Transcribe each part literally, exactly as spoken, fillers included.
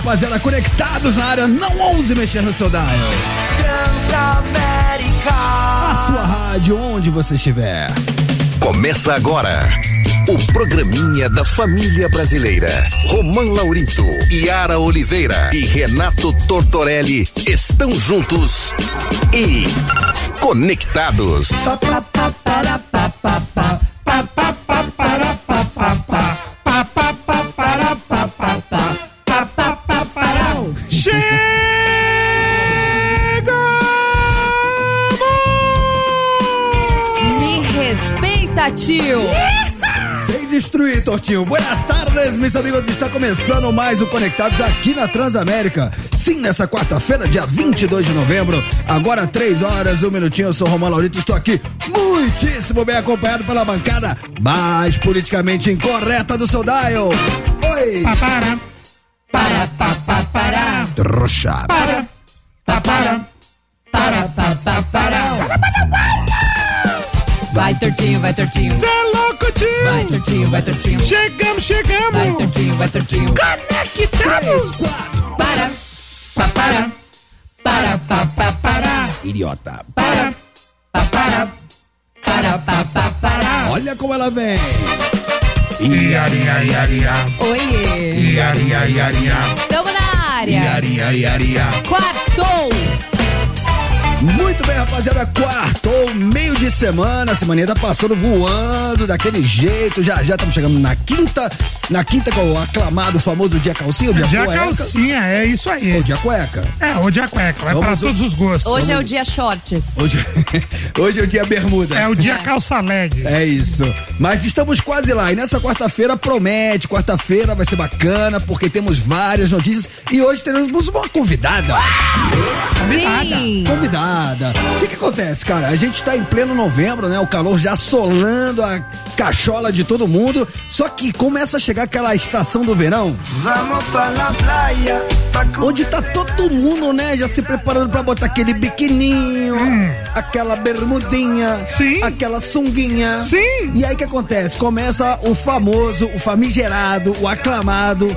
rapaziada. Conectados na área, não ouse mexer no seu dial. Transamérica. A sua rádio, onde você estiver. Começa agora o programinha da família brasileira. Romão Laurito, Yara Oliveira e Renato Tortorelli estão juntos e conectados. Tio. Sem destruir, Tortinho. Buenas tardes, meus amigos. Está começando mais o Conectados aqui na Transamérica. Sim, nessa quarta-feira, dia vinte e dois de novembro. Agora, três horas, um minutinho. Eu sou o Romão Laurito. Estou aqui muitíssimo bem acompanhado pela bancada mais politicamente incorreta do seu dial. Oi. Para, para, para, para. Trouxa. Para, para, para, para, para, para. Vai, Tortinho, vai, Tortinho. Cê é louco, tio. Vai, Tortinho, vai, Tortinho. Chegamos, chegamos. Vai, Tortinho, vai, Tortinho. Conectados. Para, pa, para, para, pa, pa, para. Idiota. Para, pa, para, para, pa, pa, para. Olha como ela vem. Ia, ia, ia, ia. Oiê. Ia, ia, ia, ia. Tamo na área. Ia, ia, ia, ia. Quartou. Muito bem, rapaziada, quartou, meio de semana, a semaneta passando voando daquele jeito, já já estamos chegando na quinta, na quinta com o aclamado famoso dia calcinha, o dia, dia cueca. Dia calcinha, é isso aí. O dia cueca. É, o dia cueca, é pra o... todos os gostos. Hoje Vamos... é o dia shorts. Hoje... Hoje é o dia bermuda. É o dia é. calça leg. É isso, mas estamos quase lá e nessa quarta-feira promete, quarta-feira vai ser bacana porque temos várias notícias e hoje teremos uma convidada. Convidada. Sim. Convidada. O que que acontece, cara? A gente tá em pleno novembro, né? O calor já assolando a cachola de todo mundo, só que começa a chegar aquela estação do verão. Vamos pra la praia, onde tá todo mundo, né? Já se preparando pra botar aquele biquininho, hum. aquela bermudinha, sim, aquela sunguinha. Sim. E aí o que acontece? Começa o famoso, o famigerado, o aclamado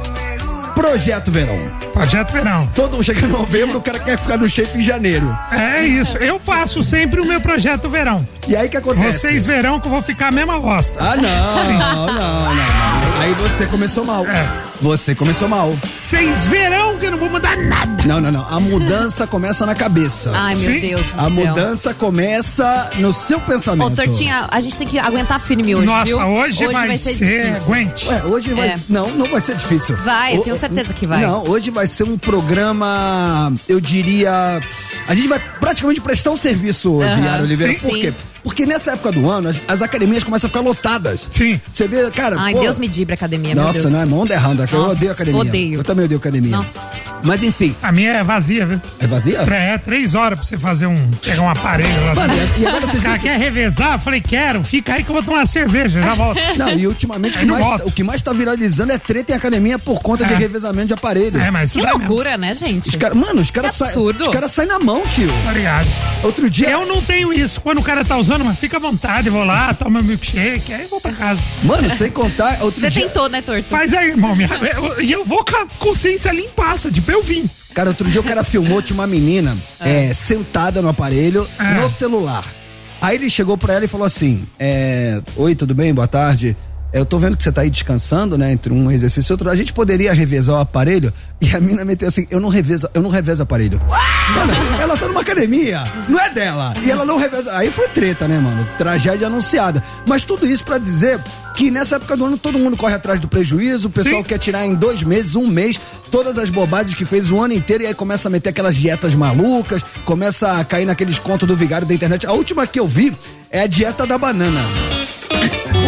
Projeto Verão. Projeto Verão. Todo mundo chega em novembro, o cara quer ficar no shape em janeiro. É isso. Eu faço sempre o meu Projeto Verão. E aí que acontece? Vocês verão que eu vou ficar a mesma bosta. Ah, não, não, não, não. Aí você começou mal. É. Você começou mal. Vocês verão que eu não vou mudar nada. Não, não, não. A mudança começa na cabeça. Ai, meu Sim. Deus do a céu. A mudança começa no seu pensamento. Ô, Tortinha, a gente tem que aguentar firme hoje, Nossa, viu? Nossa, hoje, hoje vai, vai ser, ser difícil. Aguente. Ué, hoje é. vai... Não, não vai ser difícil. Vai, o... eu tenho certeza que vai. Não, hoje vai ser um programa, eu diria... A gente vai praticamente prestar um serviço hoje, uhum. Yara Oliveira. Sim. Por quê? Sim. Porque nessa época do ano, as, as academias começam a ficar lotadas. Sim. Você vê, cara... Ai, pô, Deus me dibre a academia, meu Nossa, Deus. Não é mão derrando. Eu odeio academia. Odeio. Eu também odeio academia. Nossa. Mas enfim. A minha é vazia, viu? É vazia? É, é três horas pra você fazer um... Pegar um aparelho lá. Mano, e agora vocês... Cara, quer revezar? Eu falei, quero. Fica aí que eu vou tomar uma cerveja. Já volto. Não, e ultimamente o que, mais, o que mais tá viralizando é treta em academia por conta é. de revezamento de aparelho. É, mas... Que loucura, mesmo. né, gente? Os cara, mano, os caras saem... Absurdo. Os caras saem na mão, tio. Obrigado. Outro dia... Eu não tenho isso. Quando o cara tá usando, mas fica à vontade, vou lá, toma meu milkshake, aí vou pra casa. Mano, sem contar, outro Você dia... tentou, né, Torto? Faz aí, irmão, e eu, eu vou com a consciência limpaça, tipo, eu vim. Cara, outro dia o cara filmou, tinha uma menina é. É, sentada no aparelho, é. no celular. Aí ele chegou pra ela e falou assim, é, oi, tudo bem? Boa tarde. Eu tô vendo que você tá aí descansando, né, entre um exercício e outro. A gente poderia revezar o aparelho? E a mina meteu assim, eu não revezo, eu não revezo aparelho. Mano, ela tá numa academia, não é dela. E ela não reveza. Aí foi treta, né, mano? Tragédia anunciada. Mas tudo isso pra dizer que nessa época do ano todo mundo corre atrás do prejuízo, o pessoal Sim. quer tirar em dois meses, um mês, todas as bobagens que fez o ano inteiro e aí começa a meter aquelas dietas malucas, começa a cair naqueles contos do vigário da internet. A última que eu vi é a dieta da banana.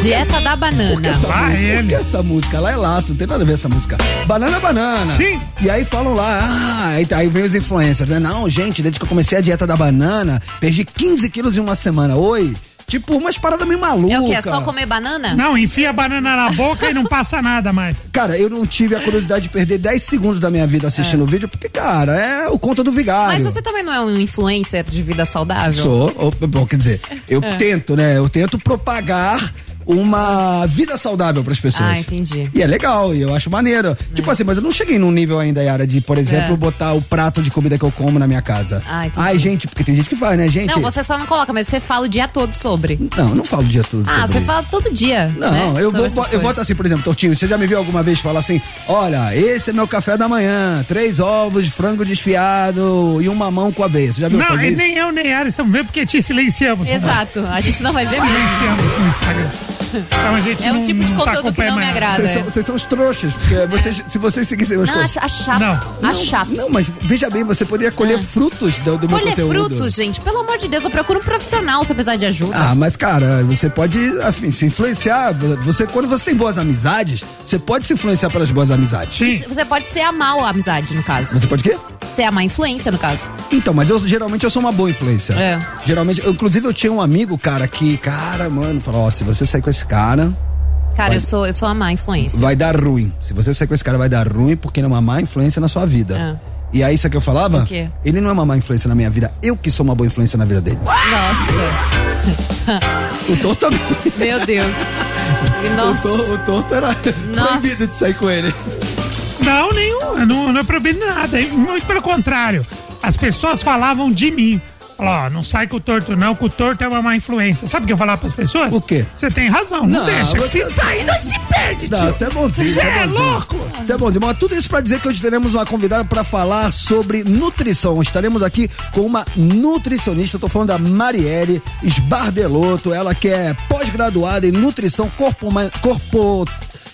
Dieta da banana. Porque essa, música, porque essa música lá é laço, não tem nada a ver essa música. Banana, banana. Sim. E aí falam lá, ah, aí, aí vem os influencers, né? Não, gente, desde que eu comecei a dieta da banana, perdi quinze quilos em uma semana. Oi? Tipo, umas paradas meio malucas. É o quê? É só comer banana? Não, enfia a banana na boca e não passa nada mais. Cara, eu não tive a curiosidade de perder dez segundos da minha vida assistindo é. o vídeo, porque, cara, é o conto do vigário. Mas você também não é um influencer de vida saudável? Sou. Ou, bom, quer dizer, eu é. tento, né? Eu tento propagar uma vida saudável pras pessoas. Ah, entendi. E é legal, e eu acho maneiro. É. Tipo assim, mas eu não cheguei num nível ainda, Yara, de, por exemplo, é. botar o prato de comida que eu como na minha casa. Ah, entendi. Ai, gente, porque tem gente que faz, né, gente? Não, você só não coloca, mas você fala o dia todo sobre. Não, eu não falo o dia todo ah, sobre. Ah, você fala todo dia. Não, né? eu, vou, eu boto assim, por exemplo, Tortinho, você já me viu alguma vez falar assim, olha, esse é meu café da manhã, três ovos, frango desfiado e um mamão com aveia. Você já viu não, fazer isso? Não, nem eu nem Yara estamos vendo porque te silenciamos. Exato, né? A gente não vai ver mesmo. Silenciamos no Instagram. Então, gente é um tipo de conteúdo tá que não mais. me agrada. Vocês é. são os trouxas, porque vocês, se vocês seguissem os coisas. Acho chato. Não, acho chato. Não, mas veja bem, você poderia colher ah. frutos do, do meu colher conteúdo. Colher frutos, gente. Pelo amor de Deus, eu procuro um profissional se precisar de ajuda. Ah, mas cara, você pode, enfim, se influenciar. Você, quando você tem boas amizades, você pode se influenciar pelas boas amizades. Sim. Você pode ser a mal amizade, no caso. Você pode o quê? Ser a má influência, no caso. Então, mas eu geralmente eu sou uma boa influência. É. Geralmente, eu, inclusive eu tinha um amigo, cara, que, cara, mano, falou, ó, oh, se você sair com esse cara... Cara, vai, eu, sou, eu sou a má influência. Vai dar ruim. Se você sair com esse cara, vai dar ruim, porque ele é uma má influência na sua vida. É. E aí, isso que eu falava? O quê? Ele não é uma má influência na minha vida, eu que sou uma boa influência na vida dele. Nossa. O Torto também. Meu Deus. Nossa. O, o Torto era Nossa. proibido de sair com ele. Não, nenhum. Não, não é proibido nada. Muito pelo contrário. As pessoas falavam de mim. Falaram, ó, não sai com o Torto não, que o Torto é uma má influência. Sabe o que eu falava pras pessoas? O quê? Você tem razão, não, não deixa. Você... Se sair, nós se perde, tio. Não, você é bonzinho. Você é, é louco. Você é bonzinho. Mas tudo isso pra dizer que hoje teremos uma convidada pra falar sobre nutrição. Estaremos aqui com uma nutricionista. Eu tô falando da Marielle Sbardelotto. Ela que é pós-graduada em nutrição corpo... corpo...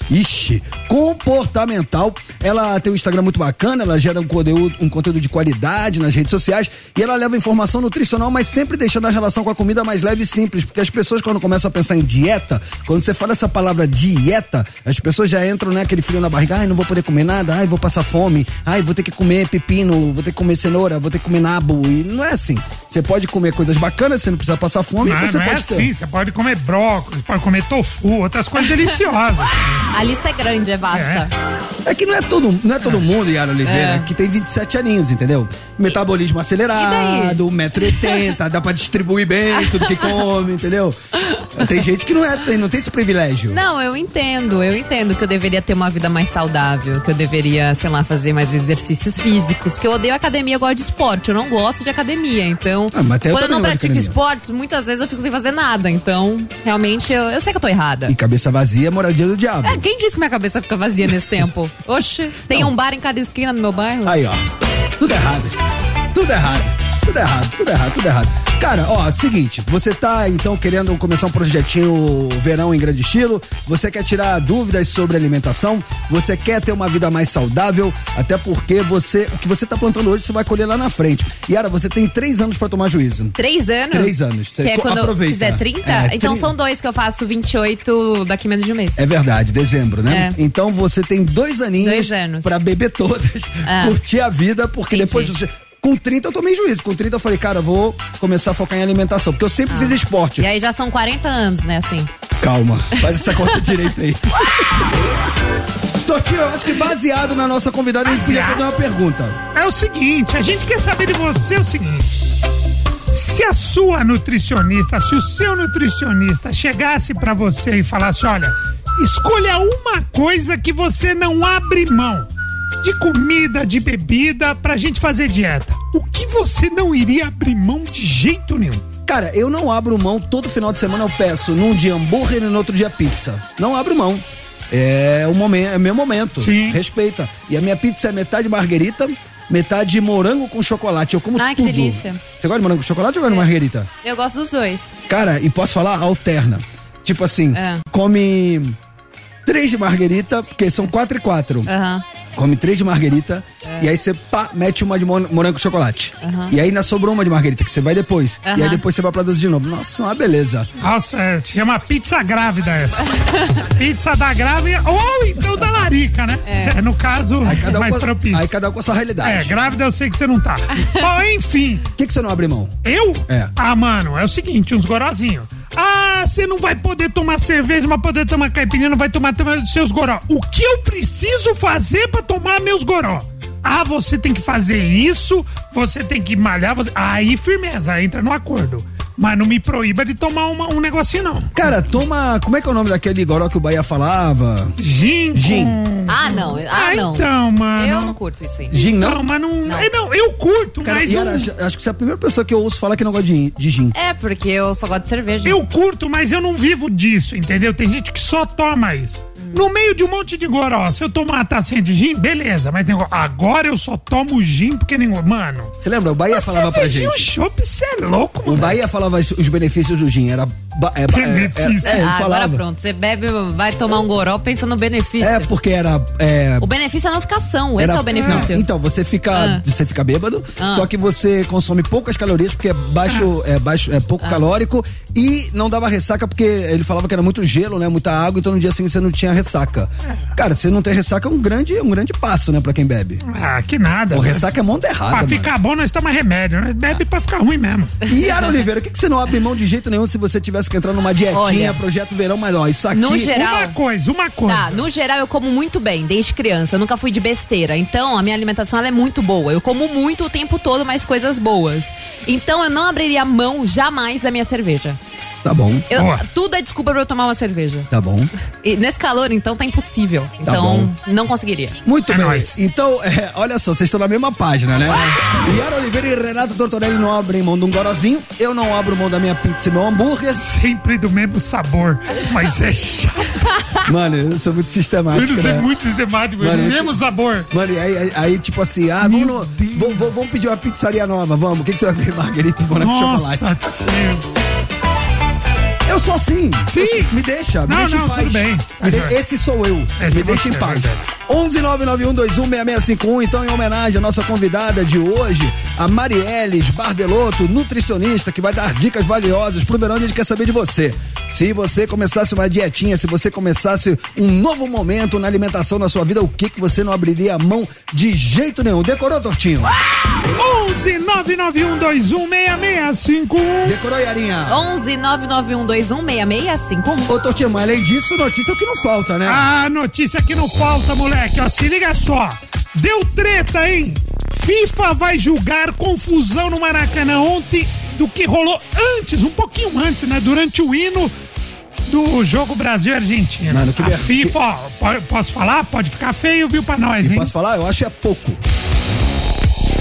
Ixi, comportamental. Ela tem um Instagram muito bacana, ela gera um conteúdo, um conteúdo de qualidade nas redes sociais e ela leva informação nutricional, mas sempre deixando a relação com a comida mais leve e simples, porque as pessoas quando começam a pensar em dieta, quando você fala essa palavra dieta, as pessoas já entram, né, aquele frio na barriga, ai, não vou poder comer nada, ai, vou passar fome, ai, vou ter que comer pepino, vou ter que comer cenoura, vou ter que comer nabo, e não é assim. Você pode comer coisas bacanas, você não precisa passar fome. Não, você não pode é assim, você pode comer brócolis, pode comer tofu, outras coisas deliciosas. A lista é grande, é vasta. É, é que não é todo, não é todo mundo, Yara Oliveira, é. que tem vinte e sete aninhos, entendeu? Metabolismo e, acelerado, um metro e oitenta, dá pra distribuir bem tudo que come, entendeu? Tem gente que não, é, não tem esse privilégio. Não, eu entendo, eu entendo que eu deveria ter uma vida mais saudável, que eu deveria, sei lá, fazer mais exercícios físicos, porque eu odeio academia, eu gosto de esporte, eu não gosto de academia, então... Ah, mas até quando eu, eu não pratico esportes, muitas vezes eu fico sem fazer nada, então, realmente, eu, eu sei que eu tô errada. E cabeça vazia, moradia do diabo. É, quem disse que minha cabeça fica vazia nesse tempo? Oxe, tem não. um bar em cada esquina no meu bairro. Aí, ó. Tudo errado. Tudo errado. Tudo errado. Tudo errado. Tudo errado. Cara, ó, seguinte. Você tá, então, querendo começar um projetinho verão em grande estilo. Você quer tirar dúvidas sobre alimentação. Você quer ter uma vida mais saudável. Até porque você, o que você tá plantando hoje, você vai colher lá na frente. Yara, você tem três anos pra tomar juízo. Três anos? Três anos. Você é quando aproveita. Quiser trinta? É, então trinta. São dois que eu faço vinte e oito daqui menos de um mês. É verdade, dezembro, né? É. Então você tem dois aninhos dois anos. pra beber todas, ah. curtir a vida, porque Entendi. depois você... Com trinta eu tomei juízo. Com trinta eu falei, cara, vou começar a focar em alimentação. Porque eu sempre ah. fiz esporte. E aí já são quarenta anos, né, assim? Calma, faz essa conta direita aí. Tortinho, eu acho que baseado na nossa convidada, baseado. a gente podia fazer uma pergunta. É o seguinte, a gente quer saber de você o seguinte. Se a sua nutricionista, se o seu nutricionista chegasse pra você e falasse, olha, escolha uma coisa que você não abre mão. De comida, de bebida, pra gente fazer dieta. O que você não iria abrir mão de jeito nenhum? Cara, eu não abro mão. Todo final de semana eu peço num dia hambúrguer e no outro dia pizza. Não abro mão. É o momento, é meu momento. Sim. Respeita. E a minha pizza é metade marguerita, metade de morango com chocolate. Eu como Ai, tudo. Ai, que delícia. Você gosta de morango com chocolate ou gosta de marguerita? Eu gosto dos dois. Cara, e posso falar? Alterna. Tipo assim, é. come três de marguerita, porque são quatro e quatro. Aham. Uhum. Come três de marguerita é. e aí você pá, mete uma de morango com chocolate. Uhum. E aí ainda sobrou uma de marguerita, que você vai depois. Uhum. E aí depois você vai pra doze de novo. Nossa, uma beleza. Nossa, é, se chama pizza grávida essa. Pizza da grávida ou então da larica, né? É. É, no caso, um mais com, propício. Aí cada um com a sua realidade. É, grávida eu sei que você não tá. Bom, enfim. O que, que você não abre mão? Eu? É. Ah, mano, é o seguinte, uns gorozinhos. Ah, você não vai poder tomar cerveja, não vai poder tomar caipirinha, não vai tomar, tomar seus goró. O que eu preciso fazer pra tomar meus goró? Ah, você tem que fazer isso, você tem que malhar, você... aí firmeza, entra no acordo. Mas não me proíba de tomar uma, um negocinho, não. Cara, toma... Como é que é o nome daquele goró que o Bahia falava? Gin. Gin. Ah, não. Ah, ah não. Então, mano. Eu não curto isso aí. Gin, não? Não, mas não... Não, é, não eu curto, cara, mas... Cara, um... acho que você é a primeira pessoa que eu ouço falar que não gosta de, de gin. É, porque eu só gosto de cerveja. Eu curto, mas eu não vivo disso, entendeu? Tem gente que só toma isso. Hum. No meio de um monte de goró, se eu tomar uma tacinha de gin, beleza. Mas agora eu só tomo gin porque nem... Mano... Você lembra? O Bahia mas falava pra gente... Você chopp, você é louco, mano. O Bahia falava os benefícios do gin, era... É, benefício. É, é, é, ah, agora pronto, você bebe, vai tomar um goró pensando no benefício. É, porque era... É, o benefício é não ficar são, era, esse é o benefício. É. Então, você fica, ah. você fica bêbado, ah. só que você consome poucas calorias, porque é baixo, ah. é, baixo é pouco ah. calórico, e não dava ressaca, porque ele falava que era muito gelo, né, muita água, então no dia seguinte você não tinha ressaca. Ah. Cara, você não ter ressaca é um grande, um grande passo, né, pra quem bebe. Ah, que nada. O ressaca é mão errada. Pra ficar mano. bom, nós tomamos remédio, né? Bebe ah. pra ficar ruim mesmo. E Yara Oliveira, o que, que você não abre mão de jeito nenhum se você tivesse que entrar numa dietinha, Olha, projeto verão, mas ó, isso aqui... No geral, uma coisa, uma coisa. Tá, no geral eu como muito bem, desde criança, eu nunca fui de besteira, então a minha alimentação ela é muito boa, eu como muito o tempo todo, mas coisas boas. Então eu não abriria mão jamais da minha cerveja. Tá bom. Eu, tudo é desculpa pra eu tomar uma cerveja. Tá bom. E nesse calor, então, tá impossível. Então, tá bom. Não conseguiria. Muito é bem. Nóis. Então, é, olha só, vocês estão na mesma página, né? Ah! Yara Oliveira e Renato Tortorelli não abrem mão de um gorozinho. Eu não abro mão da minha pizza e meu hambúrguer. Sempre do mesmo sabor. Mas é chato. Mano, eu sou muito sistemático. Eu sou né? muito sistemático. Mano, mesmo sabor. Mano, aí, aí, aí tipo assim, ah, vamos, no, vamos, vamos pedir uma pizzaria nova, vamos. O que, que você vai pedir? Margarita e boneco de chocolate. Nossa, eu sou assim. Sim. Eu, me deixa, me não, deixa não, em paz. Tudo bem. De, esse sou eu. Esse me deixa em paz. um um nove nove um dois um seis seis cinco um. Então, em homenagem à nossa convidada de hoje, a Marielle Sbardelotto, nutricionista, que vai dar dicas valiosas pro verão. A gente quer saber de você. Se você começasse uma dietinha, se você começasse um novo momento na alimentação na sua vida, o que que você não abriria a mão de jeito nenhum? Decorou, Tortinho? Ah! um um nove nove um dois um seis seis cinco um. Decorou, Yarinha? um um nove nove um dois um seis seis cinco um. Ô, Tortinho, mas além disso, notícia que não falta, né? Ah, notícia que não falta, moleque. Ó, se liga só. Deu treta, hein? FIFA vai julgar confusão no Maracanã ontem do que rolou antes, um pouquinho antes, né? Durante o hino do jogo Brasil-Argentina. Mano, que... A FIFA, ó, posso falar? Pode ficar feio, viu, pra nós, hein? E posso falar? Eu acho que é pouco.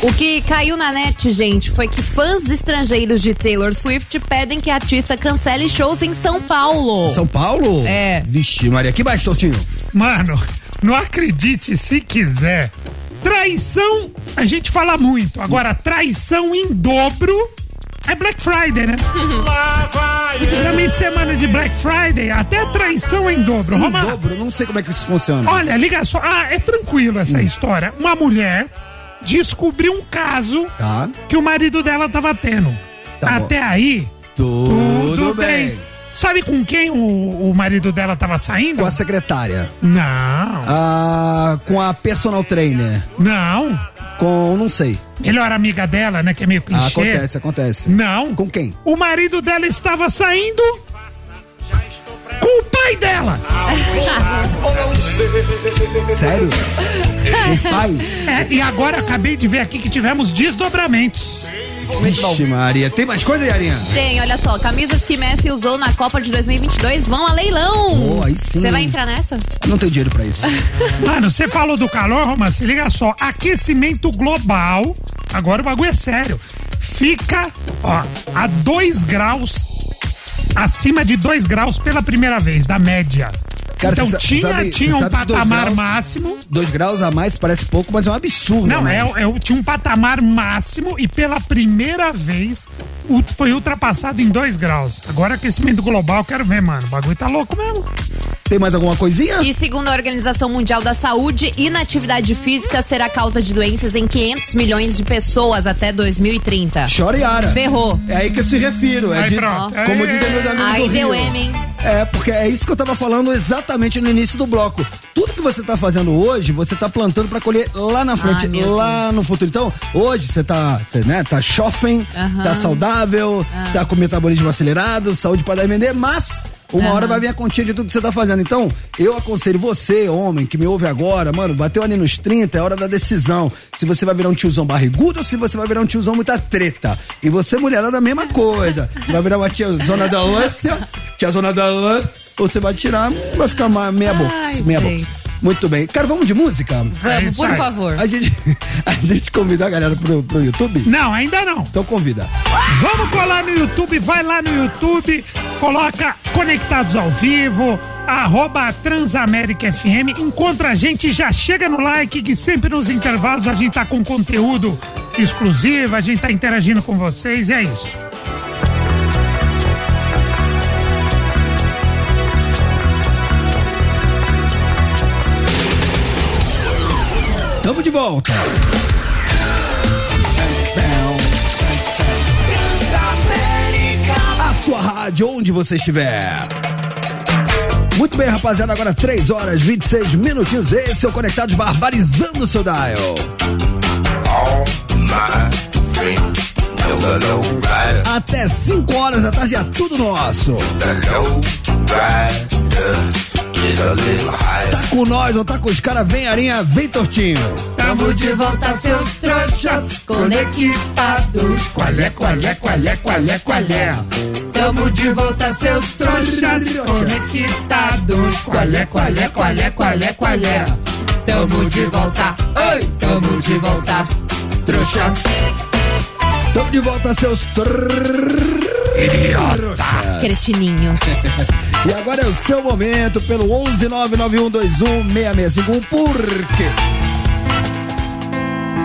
O que caiu na net, gente, foi que fãs estrangeiros de Taylor Swift pedem que a artista cancele shows em São Paulo. São Paulo? É. Vixe, Maria, que baixo, Tortinho. Mano, não acredite se quiser. Traição, a gente fala muito. Agora, traição em dobro é Black Friday, né? Também semana de Black Friday, até traição em dobro. Em Roma... dobro? Não sei como é que isso funciona. Olha, liga só. Ah, é tranquilo essa hum. história. Uma mulher... descobriu um caso tá. que o marido dela tava tendo. Tá Até bom. aí, tudo, tudo bem. bem. Sabe com quem o, o marido dela tava saindo? Com a secretária. Não. Ah, com a personal trainer. Não. Com, não sei. Melhor amiga dela, né, que é meio clichê. Ah, acontece, acontece. Não. Com quem? O marido dela estava saindo com o pai dela. Sério? O pai? É, e agora acabei de ver aqui que tivemos desdobramentos. Vixe Maria, tem mais coisa, Yarinha? Tem, olha só, camisas que Messi usou na Copa de dois mil e vinte e dois vão a leilão. Você oh, vai entrar nessa? Não tenho dinheiro pra isso. Mano, você falou do calor, Romã, se liga só, aquecimento global, agora o bagulho é sério, fica ó, a dois graus, acima de dois graus pela primeira vez, da média. Cara, então tinha, sabe, tinha um patamar dois graus, máximo. dois graus a mais parece pouco, mas é um absurdo. Não, é, é, tinha um patamar máximo e pela primeira vez foi ultrapassado em dois graus. Agora aquecimento global, quero ver, mano. O bagulho tá louco mesmo. Tem mais alguma coisinha? E segundo a Organização Mundial da Saúde, inatividade física será causa de doenças em quinhentos milhões de pessoas até dois mil e trinta. Chora, Yara. Ferrou. É aí que eu se refiro. É aí, de, como dizem meus amigos aí do Rio. Aí deu M, hein? É, porque é isso que eu tava falando exatamente no início do bloco. Tudo que você tá fazendo hoje, você tá plantando pra colher lá na frente, ah, lá Deus. no futuro. Então, hoje você tá, você, né, tá jovem, uh-huh. tá saudável, uh-huh. tá com metabolismo acelerado, saúde pra dar e vender, mas... Uma uhum. hora vai vir a continha de tudo que você tá fazendo. Então, eu aconselho você, homem, que me ouve agora, mano, bateu ali nos trinta, é hora da decisão. Se você vai virar um tiozão barrigudo ou se você vai virar um tiozão muita treta. E você, mulherada, a mesma coisa. Você vai virar uma tiazona da ânsia, tiazona da ânsia, ou você vai tirar, vai ficar uma meia box, Ai, meia box. Muito bem. Cara, vamos de música? Vamos, por favor. A gente, a gente convida a galera pro, pro YouTube? Não, ainda não. Então convida. Vamos colar no YouTube, vai lá no YouTube, coloca Conectados ao Vivo, arroba Transamérica F M, encontra a gente, já chega no like, que sempre nos intervalos a gente tá com conteúdo exclusivo, a gente tá interagindo com vocês, e é isso. Tamo de volta. A sua rádio, onde você estiver. Muito bem, rapaziada, agora três horas e vinte e seis minutinhos. Esse é o Conectados barbarizando o seu dial. Até cinco horas da tarde é tudo nosso. Tá com nós ou tá com os caras, vem Arinha, vem Tortinho. Tamo de volta, seus trouxas, conectados. Qual é, qual é, qual é, qual é, qual é? Tamo de volta, seus trouxas, conectados. Qual é, qual é, qual é, qual é, qual é? Tamo de volta, oi, tamo de volta, trouxa. Tamo de volta, seus trouxas. Idiota. Cretininhos. E agora é o seu momento pelo onze nove nove um dois um seis seis cinco um. Por quê?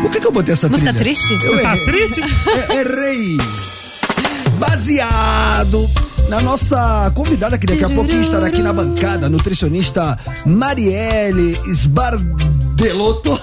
Por que que eu botei essa música trilha? Música triste? Eu Você tá triste? É, errei. Baseado na nossa convidada que daqui a pouquinho estará aqui na bancada, nutricionista Marielle Sbardelotto.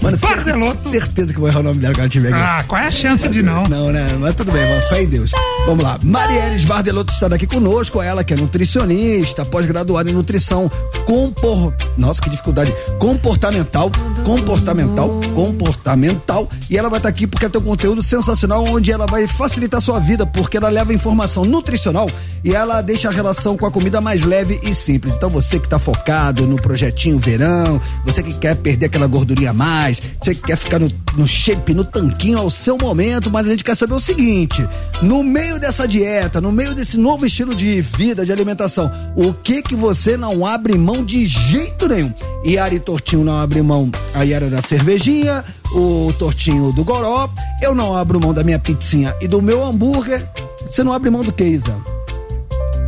Mano, certeza, certeza que vou errar o nome dela quando ela estiver aqui. Ah, qual é a chance de não? Não, né? Mas tudo bem, mas fé em Deus. Vamos lá. Marielle Sbardelotto está daqui conosco, ela que é nutricionista, pós-graduada em nutrição compor... Nossa, que dificuldade. Comportamental, comportamental, comportamental. E ela vai estar aqui porque ela tem um conteúdo sensacional onde ela vai facilitar a sua vida, porque ela leva informação nutricional e ela deixa a relação com a comida mais leve e simples. Então você que está focado no projetinho verão, você que quer perder aquela gordurinha a mais, você quer ficar no, no shape, no tanquinho ao seu momento, mas a gente quer saber o seguinte, no meio dessa dieta, no meio desse novo estilo de vida, de alimentação, o que que você não abre mão de jeito nenhum? Yara e Tortinho não abre mão, a Yara da cervejinha, o Tortinho do goró, eu não abro mão da minha pizzinha e do meu hambúrguer. Você não abre mão do que, Isa?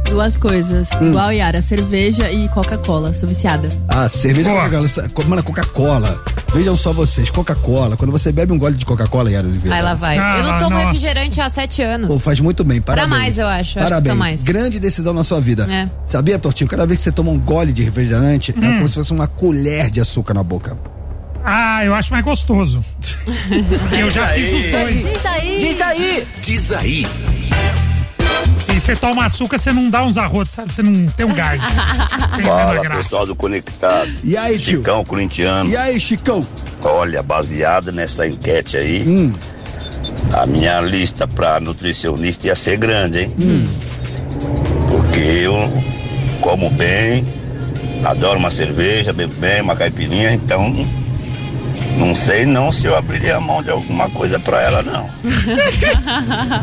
Duas coisas. Hum. Igual, Yara, cerveja e Coca-Cola. Sou viciada. Ah, cerveja e Coca-Cola. Mano, Coca-Cola. Vejam só vocês, Coca-Cola. Quando você bebe um gole de Coca-Cola, Yara Oliveira. Aí ela vai. Ah, eu não tomo nossa. refrigerante há sete anos. Pô, faz muito bem. Parabéns. Pra mais, eu acho. Parabéns. Acho que são mais. Grande decisão na sua vida. É. Sabia, Tortinho? Cada vez que você toma um gole de refrigerante, hum. é como se fosse uma colher de açúcar na boca. Ah, eu acho mais gostoso. Eu já fiz os dois. Diz aí. Diz aí. Diz aí. Você toma açúcar, você não dá uns arrotos, sabe? Você não tem um gás. Tem Fala, pessoal do Conectado. E aí, tio? Chicão corintiano. E aí, Chicão? Olha, baseado nessa enquete aí, hum. a minha lista pra nutricionista ia ser grande, hein? Hum. Porque eu como bem, adoro uma cerveja, bebo bem, uma caipirinha, então... Não sei não se eu abriria a mão de alguma coisa pra ela, não.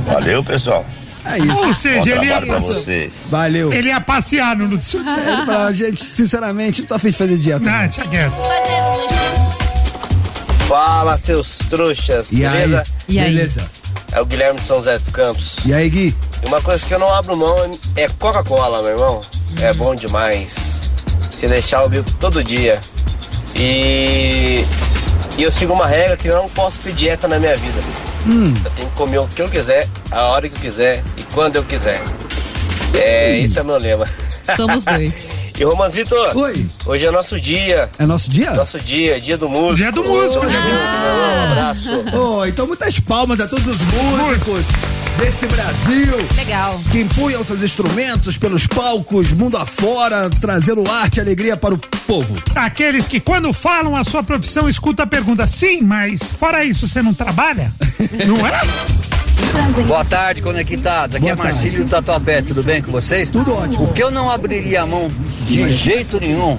Valeu, pessoal. É isso. Ou seja, ele ia, isso. Valeu. ele ia passear no ele falava, gente, sinceramente, não tô afim de fazer dieta. Não, tinha quieto. Fala, seus trouxas, e beleza? Aí? E aí? Beleza. É o Guilherme de São José dos Campos. E aí, Gui? E uma coisa que eu não abro mão é Coca-Cola, meu irmão. Hum. É bom demais. Se deixar, eu bebo todo dia. E... e eu sigo uma regra que eu não posso ter dieta na minha vida. Hum. Eu tenho que comer o que eu quiser, a hora que eu quiser e quando eu quiser. É, hum. Esse é o meu lema. Somos dois. E Romanzito, Oi. hoje é nosso dia. É nosso dia? Nosso dia, dia do músico. Dia do músico. Hoje ah. é músico, meu irmão, um abraço. Oh, então muitas palmas a todos os músicos desse Brasil. Legal. Que empunham seus instrumentos pelos palcos, mundo afora, trazendo arte e alegria para o povo. Aqueles que quando falam a sua profissão, escuta a pergunta, sim, mas fora isso, você não trabalha? Não é? Boa tarde, Conectados. Aqui Boa é Marcílio do Tatuapé. Tudo bem com vocês? Tudo ótimo. O que eu não abriria a mão de jeito nenhum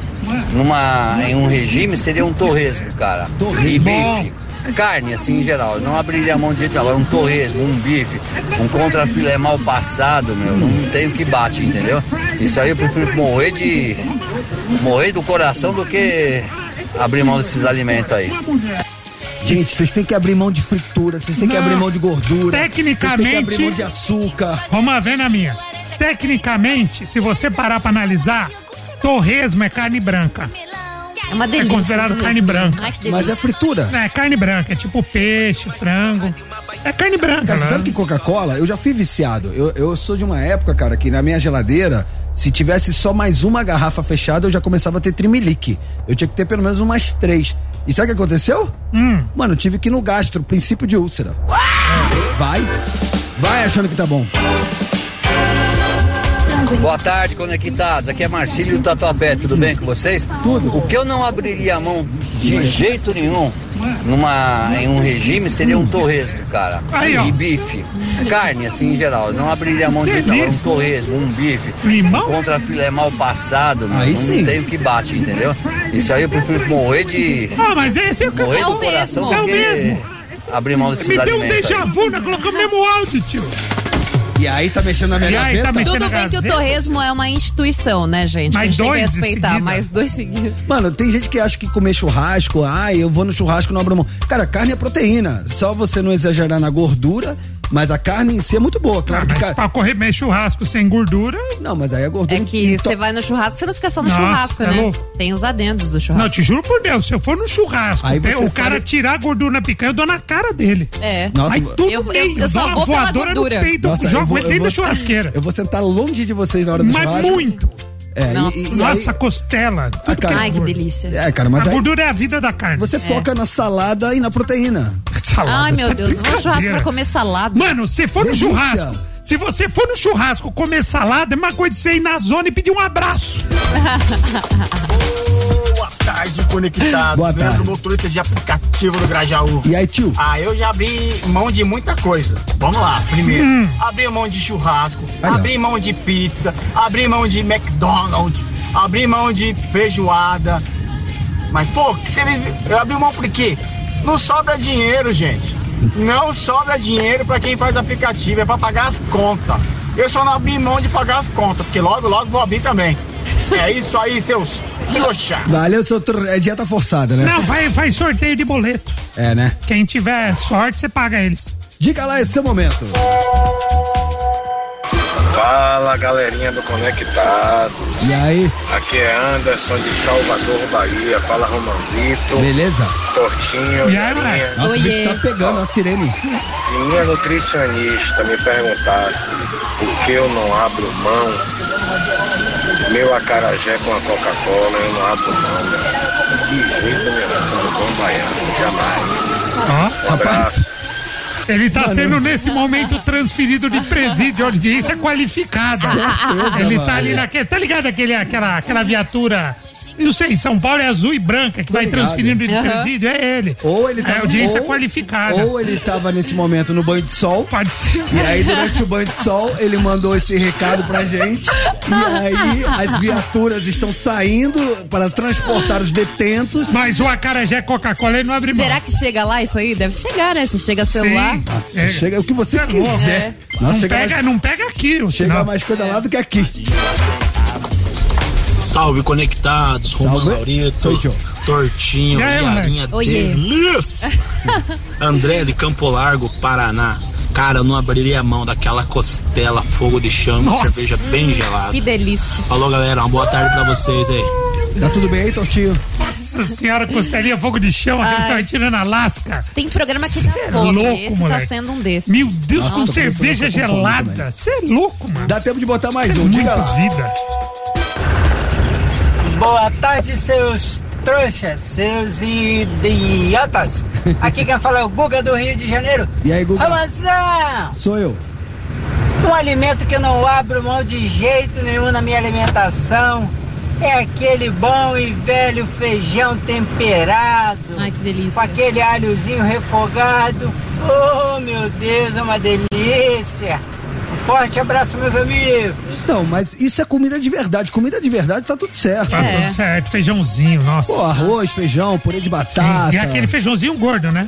numa, em um regime seria um torresmo, cara. E bife. Carne, assim, em geral. Eu não abriria a mão de jeito nenhum. Um torresmo, um bife, um contrafilé mal passado, meu. Não tem o que bate, entendeu? Isso aí eu prefiro morrer de... morrer do coração do que abrir mão desses alimentos aí. Gente, vocês têm que abrir mão de fritura, vocês têm não, que abrir mão de gordura. Tecnicamente. Vocês têm que abrir mão de açúcar. Vamos ver na minha. Tecnicamente, se você parar pra analisar, torresmo é carne branca. É uma delícia. É considerado carne branca. Ai, mas é fritura? É, carne branca. É tipo peixe, frango. É carne branca. Cara, você sabe que Coca-Cola, eu já fui viciado. Eu, eu sou de uma época, cara, que na minha geladeira, se tivesse só mais uma garrafa fechada, eu já começava a ter trimelique. Eu tinha que ter pelo menos umas três. E sabe o que aconteceu? Hum. Mano, eu tive que ir no gastro, princípio de úlcera. Vai, vai achando que tá bom. Boa tarde, Conectados. Aqui é Marcílio do Tatuapé. Tudo bem com vocês? Tudo. O que eu não abriria a mão de jeito nenhum numa, em um regime seria um torresmo, cara. Aí, e bife. Carne, assim, em geral. Eu não abriria a mão de jeito nenhum. Um torresmo, um bife. Um contrafilé mal passado. Aí não sim. Tem o que bate, entendeu? Isso aí eu prefiro morrer de... Ah, mas esse é o que morrer é o mesmo. É o mesmo. Abrir mão desses alimentos. Me deu um déjà vu, né? Colocou o mesmo áudio, tio. E aí tá mexendo na minha gaveta. Tá Tudo bem gaveta. Que o torresmo é uma instituição, né, gente? Mas a gente dois tem que respeitar, mais dois seguidos. Mano, tem gente que acha que comer churrasco, ai, eu vou no churrasco, não abro mão. Cara, carne é proteína, só você não exagerar na gordura, mas a carne em si é muito boa, claro não, que... Mas pra correr meio churrasco sem gordura... Não, mas aí a gordura... É que você to... vai no churrasco, você não fica só no Nossa, churrasco, é né? Louco. Tem os adendos do churrasco. Não, te juro por Deus, se eu for no churrasco, aí o cara fala... tirar a gordura na picanha, eu dou na cara dele. É. Nossa, aí tudo eu, bem, eu, eu, eu só vou pela gordura. Peito, Nossa, jogo eu vou, eu dentro vou, da churrasqueira. Eu vou sentar longe de vocês na hora do mas churrasco. Mas muito! É, Nossa, e, e nossa aí, costela. A cara, ai, que delícia. É, cara, mas a aí, gordura é a vida da carne. Você é. foca na salada e na proteína. Salada, ai, meu tá Deus, vou no churrasco pra comer salada. Mano, se for delícia. no churrasco, se você for no churrasco comer salada, é uma coisa de você ir na zona e pedir um abraço. Boa tarde, Conectados. Boa tarde. Leandro, motorista de aplicativo do Grajaú. E aí, tio? Ah, eu já abri mão de muita coisa. Vamos lá, primeiro. Hum. Abri mão de churrasco, aí abri não. mão de pizza, abri mão de McDonald's, abri mão de feijoada. Mas, pô, que você me... eu abri mão por quê? Não sobra dinheiro, gente. Não sobra dinheiro pra quem faz aplicativo, é pra pagar as contas. Eu só não abri mão de pagar as contas, porque logo, logo vou abrir também. É isso aí, seus trouxa. Valeu, seu trouxa. É dieta forçada, né? Não, vai, vai sorteio de boleto. É, né? Quem tiver sorte, você paga eles. Diga lá esse seu momento. Fala, galerinha do Conectados. E aí? Aqui é Anderson de Salvador, Bahia. Fala, Romanzito. Beleza? Tortinho. E aí, moleque? Nossa, o bicho tá pegando a sirene. Se minha nutricionista me perguntasse por que eu não abro mão, meu acarajé com a Coca-Cola, eu não abro mão, velho. De jeito nenhum, bom baiano, jamais. Ah, um rapaz. Ele tá Valeu. sendo, nesse momento, transferido de presídio de audiência qualificada. Certeza, Ele tá mano. ali naquele... Tá ligado aquele, aquela, aquela viatura... Eu sei, São Paulo é azul e branca, que Tô vai ligado. transferindo de uhum. presídio, é ele. Ou ele tava, é audiência ou, qualificada. Ou ele tava nesse momento no banho de sol. Pode ser. E aí, durante o banho de sol, ele mandou esse recado pra gente. E aí, as viaturas estão saindo para transportar os detentos. Mas o acarajé Coca-Cola, ele não abre mão. Será que chega lá isso aí? Deve chegar, né? Se chega celular. Sim. Nossa, é. chega o que você é quiser. É. Nossa, não, chega pega, mais, não pega aqui. O chega sinal. mais coisa é. lá do que aqui. Salve, Conectados, Romão Laurito, Tortinho, Iarinha, delícia! André de Campo Largo, Paraná. Cara, eu não abriria a mão daquela costela, fogo de chama, Nossa. cerveja bem gelada. Que delícia! Falou, galera, uma boa tarde pra vocês aí. Tá tudo bem aí, Tortinho? Nossa senhora, costelinha, fogo de chão, aquele que você vai tirando a lasca. Tem programa que dá fome, é esse moleque. Tá sendo um desses. Meu Deus, Nossa, com cerveja gelada, você é louco, mano. Dá tempo de botar mais um, diga lá. Vida. Boa tarde, seus trouxas, seus idiotas. Aqui quem fala é o Guga do Rio de Janeiro. E aí, Guga? Romanzão! Sou eu. Um alimento que eu não abro mão de jeito nenhum na minha alimentação É aquele bom e velho feijão temperado. Ai, que delícia. Com aquele alhozinho refogado. Oh, meu Deus, é uma delícia. Um forte abraço, meus amigos. Então, mas isso é comida de verdade. Comida de verdade tá tudo certo. Tá é. tudo certo. Feijãozinho, nossa. Pô, arroz, feijão, purê de batata. Sim. E aquele feijãozinho gordo, né?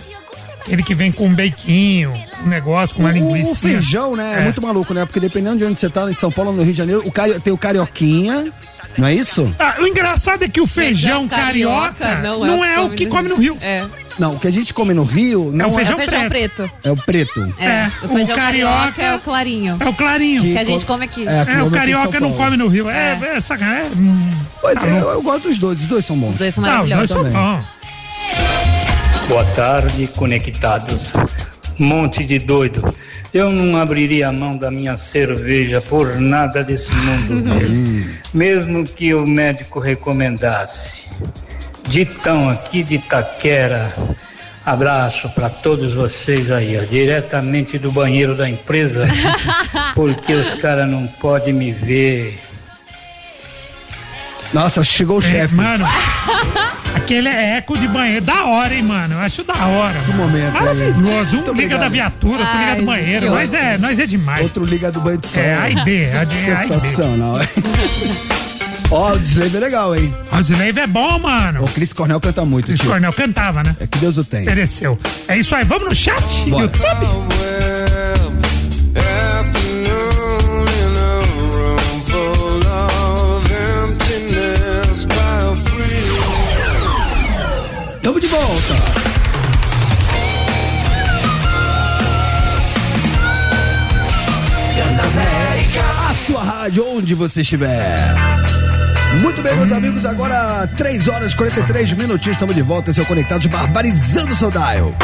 Ele que vem com um beiquinho, um negócio, com uma linguiça. O feijão, né? É. é muito maluco, né? Porque dependendo de onde você tá, em São Paulo, no Rio de Janeiro, o cario... tem o carioquinha, não é isso? Ah, o engraçado é que o feijão, feijão carioca, carioca não, não é, é o que come no Rio. É. Não, o que a gente come no Rio... Não é o feijão, é o feijão preto. preto. É o preto. É. é. O feijão o carioca, carioca é o clarinho. É o clarinho. Que, que a gente come aqui. É, é o carioca não come no Rio. É, é, é sacanagem. É, tá eu, eu gosto dos dois. Os dois são bons. Os dois são maravilhosos. Não, os dois são bons. Boa tarde, Conectados. Monte de doido. Eu não abriria a mão da minha cerveja por nada desse mundo. Mesmo que o médico recomendasse. Ditão aqui de Itaquera. Abraço para todos vocês aí, ó, diretamente do banheiro da empresa, porque os caras não podem me ver. Nossa, chegou o chefe. Mano, aquele é eco de banheiro. Da hora, hein, mano? Eu acho da hora. Que momento. Maravilhoso. Um liga obrigado. Da viatura, outro liga do banheiro. Nós é, nós é demais. Outro liga do banho de sol. É A e B. A de, sensacional. Ó, o Slave é legal, hein? O Slave é bom, mano. O Chris Cornell canta muito, Chris tio. Cornell cantava, né? É que Deus o tenha. Pereceu. É isso aí. Vamos no chat do YouTube. Tamo de volta. Transamérica. A sua rádio, onde você estiver. Muito bem, meus amigos, agora três horas e quarenta e três minutinhos, estamos de volta, seu Conectados barbarizando o seu dial.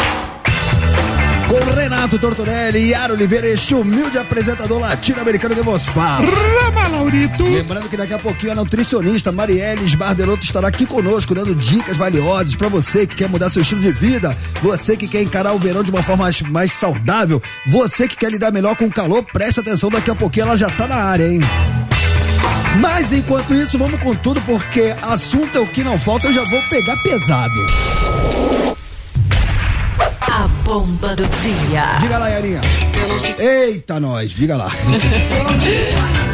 Com Renato Tortorelli e Yara Oliveira, este humilde apresentador latino-americano que vos fala. Ramon Laurito. Lembrando que daqui a pouquinho a nutricionista Marielle Sbardelotto estará aqui conosco, dando dicas valiosas pra você que quer mudar seu estilo de vida, você que quer encarar o verão de uma forma mais, mais saudável, você que quer lidar melhor com o calor, presta atenção, daqui a pouquinho ela já tá na área, hein? Mas enquanto isso, vamos com tudo, porque assunto é o que não falta, eu já vou pegar pesado. A bomba do dia. Diga lá, Yarinha. Eita, nós, diga lá.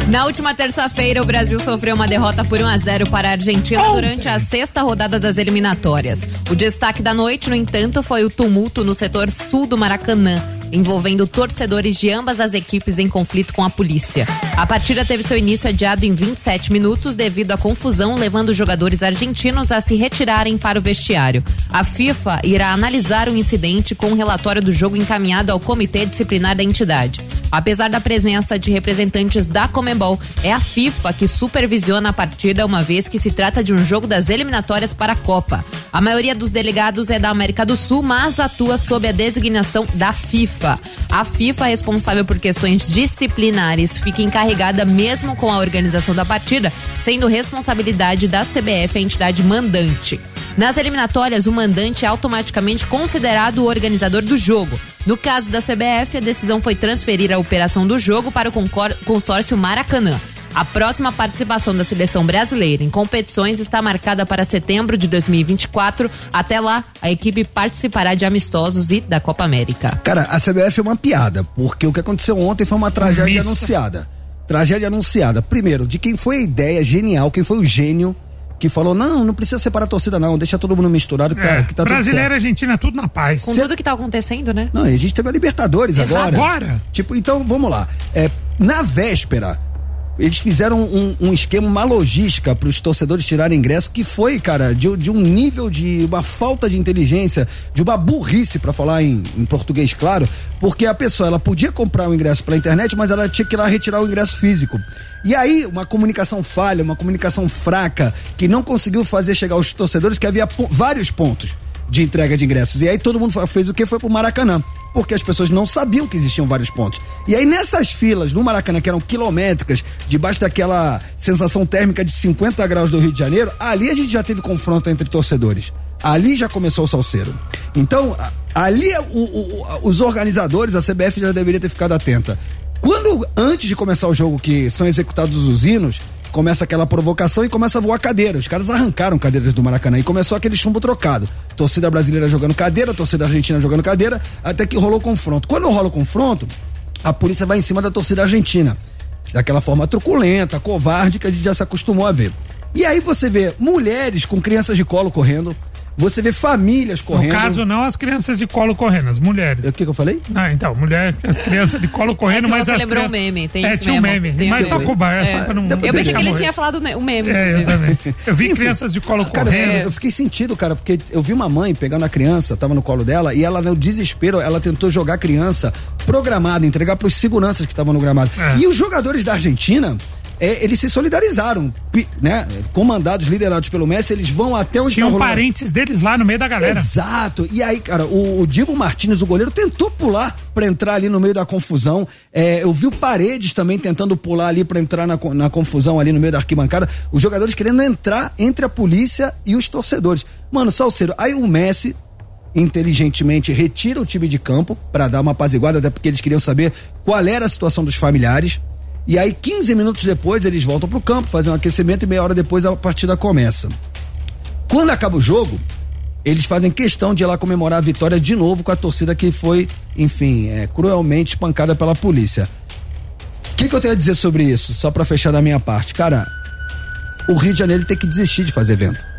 Na última terça-feira, o Brasil sofreu uma derrota por um a zero para a Argentina durante a sexta rodada das eliminatórias. O destaque da noite, no entanto, foi o tumulto no setor sul do Maracanã, envolvendo torcedores de ambas as equipes em conflito com a polícia. A partida teve seu início adiado em vinte e sete minutos devido à confusão, levando os jogadores argentinos a se retirarem para o vestiário. A FIFA irá analisar o incidente com um relatório do jogo encaminhado ao Comitê Disciplinar da entidade. Apesar da presença de representantes da Conmebol, é a FIFA que supervisiona a partida, uma vez que se trata de um jogo das eliminatórias para a Copa. A maioria dos delegados é da América do Sul, mas atua sob a designação da FIFA. A FIFA, responsável por questões disciplinares, fica encarregada mesmo com a organização da partida, sendo responsabilidade da C B F, a entidade mandante. Nas eliminatórias, o mandante é automaticamente considerado o organizador do jogo. No caso da C B F, a decisão foi transferir a operação do jogo para o consórcio Maracanã. A próxima participação da seleção brasileira em competições está marcada para setembro de dois mil e vinte e quatro. Até lá, a equipe participará de amistosos e da Copa América. Cara, a C B F é uma piada, porque o que aconteceu ontem foi uma tragédia Isso. anunciada. Tragédia anunciada. Primeiro, de quem foi a ideia genial, quem foi o gênio que falou, não, não precisa separar a torcida não, deixa todo mundo misturado que é, tá, que tá brasileira, tudo certo. Argentina, tudo na paz. Com Cê... tudo que tá acontecendo, né? Não, a gente teve a Libertadores agora. agora. Tipo, então, vamos lá. É, na véspera, eles fizeram um, um esquema, uma logística para os torcedores tirarem ingresso, que foi, cara, de, de um nível de uma falta de inteligência, de uma burrice, para falar em, em português, claro, porque a pessoa, ela podia comprar o ingresso pela internet, mas ela tinha que ir lá retirar o ingresso físico. E aí, uma comunicação falha, uma comunicação fraca, que não conseguiu fazer chegar aos torcedores, que havia po- vários pontos de entrega de ingressos. E aí todo mundo fez o quê? Foi pro Maracanã, porque as pessoas não sabiam que existiam vários pontos. E aí nessas filas no Maracanã, que eram quilométricas, debaixo daquela sensação térmica de cinquenta graus do Rio de Janeiro, ali a gente já teve confronto entre torcedores. Ali já começou o salseiro. Então, ali o, o, os organizadores, a C B F já deveria ter ficado atenta. Quando, antes de começar o jogo, que são executados os hinos, começa aquela provocação e começa a voar cadeira. Os caras arrancaram cadeiras do Maracanã e começou aquele chumbo trocado. Torcida brasileira jogando cadeira, torcida argentina jogando cadeira, até que rolou o confronto. Quando rola o confronto, a polícia vai em cima da torcida argentina. Daquela forma truculenta, covarde, que a gente já se acostumou a ver. E aí você vê mulheres com crianças de colo correndo, você vê famílias correndo. No caso, não as crianças de colo correndo, as mulheres. O que que eu falei? Ah, então, mulher, as crianças de colo correndo, é, mas você as lembrou crianças... lembrou o meme, tem é, isso tinha mesmo. Um meme, tem mas um Tacubá, é, é só pra não... Eu pensei que ele morrer. Tinha falado o meme. É, eu também. Eu vi Enfim, crianças de colo cara, correndo. Eu, eu fiquei sentido, cara, porque eu vi uma mãe pegando a criança, tava no colo dela, e ela, no desespero, ela tentou jogar a criança programada, entregar pros seguranças que estavam no gramado. É. E os jogadores da Argentina... É, eles se solidarizaram, né? Comandados, liderados pelo Messi, eles vão até onde tinham parentes deles lá no meio da galera. Exato. E aí, cara, o, o Dibu Martínez, o goleiro, tentou pular pra entrar ali no meio da confusão. É, eu vi o Paredes também tentando pular ali pra entrar na, na confusão ali no meio da arquibancada. Os jogadores querendo entrar entre a polícia e os torcedores. Mano, Salceiro, aí o Messi... inteligentemente retira o time de campo pra dar uma apaziguada, até porque eles queriam saber qual era a situação dos familiares. E aí, quinze minutos depois, eles voltam pro campo, fazem um aquecimento e meia hora depois a partida começa. Quando acaba o jogo, eles fazem questão de ir lá comemorar a vitória de novo com a torcida que foi, enfim, é, cruelmente espancada pela polícia. O que, que eu tenho a dizer sobre isso? Só pra fechar da minha parte. Cara, o Rio de Janeiro tem que desistir de fazer evento.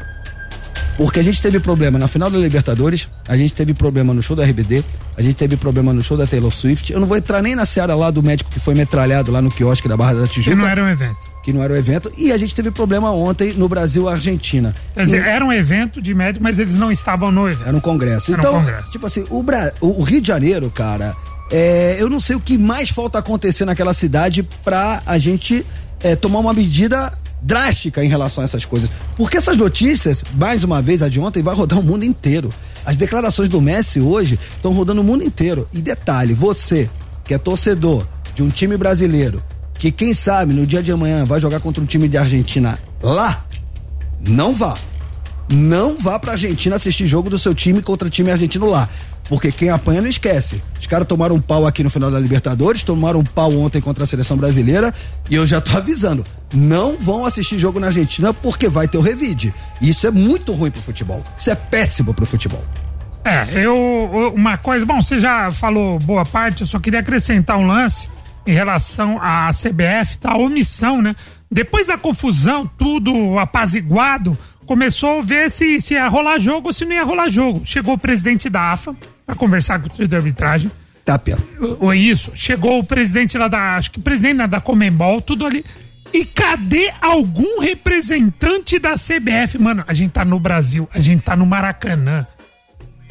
Porque a gente teve problema na final da Libertadores, a gente teve problema no show da R B D, a gente teve problema no show da Taylor Swift. Eu não vou entrar nem na seara lá do médico que foi metralhado lá no quiosque da Barra da Tijuca. Que não era um evento. Que não era um evento. E a gente teve problema ontem no Brasil-Argentina. Quer dizer, e... era um evento de médico, mas eles não estavam no evento. Era um congresso. Era então, um congresso. Tipo assim, o, Bra... o Rio de Janeiro, cara, é... eu não sei o que mais falta acontecer naquela cidade pra a gente é, tomar uma medida... drástica em relação a essas coisas, porque essas notícias, mais uma vez, a de ontem vai rodar o mundo inteiro. As declarações do Messi hoje estão rodando o mundo inteiro. E detalhe, você que é torcedor de um time brasileiro que, quem sabe, no dia de amanhã vai jogar contra um time de Argentina lá, não vá não vá pra Argentina assistir jogo do seu time contra time argentino lá, porque quem apanha não esquece. Os caras tomaram um pau aqui no final da Libertadores, tomaram um pau ontem contra a seleção brasileira, e eu já tô avisando, não vão assistir jogo na Argentina porque vai ter o revide. Isso é muito ruim pro futebol. Isso é péssimo pro futebol. É, eu, uma coisa, bom, você já falou boa parte, eu só queria acrescentar um lance em relação à C B F, tá? A omissão, né? Depois da confusão, tudo apaziguado, começou a ver se, se ia rolar jogo ou se não ia rolar jogo. Chegou o presidente da A F A pra conversar com o trio de arbitragem. Tapia. Ou isso. Chegou o presidente lá da, acho que o presidente lá da Conmebol, tudo ali. E cadê algum representante da C B F? Mano, a gente tá no Brasil, a gente tá no Maracanã.